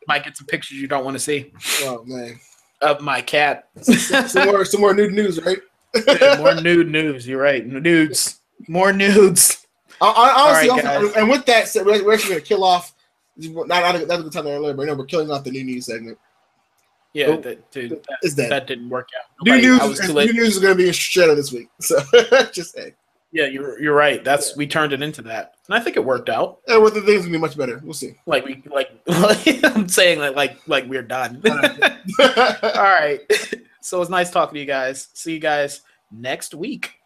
Might get some pictures you don't want to see. Oh man, of my cat. Some more, some more nude news, right? Yeah, more nude news. You're right. Nudes. More nudes. I, I, honestly, right, also, and with that said, we're actually gonna kill off. Not not a good time earlier, but no, we're killing off the new news segment. Yeah, oh, that, dude, that, that. that didn't work out. Nobody, new, news, new news is going to be a shadow this week. So just saying. Yeah, you're you're right. That's yeah. We turned it into that, and I think it worked out. Yeah, well, the things will be much better. We'll see. Like we like, like I'm saying, like like like we're done. All right. All right. So it's nice talking to you guys. See you guys next week.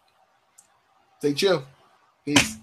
Stay chill. Peace.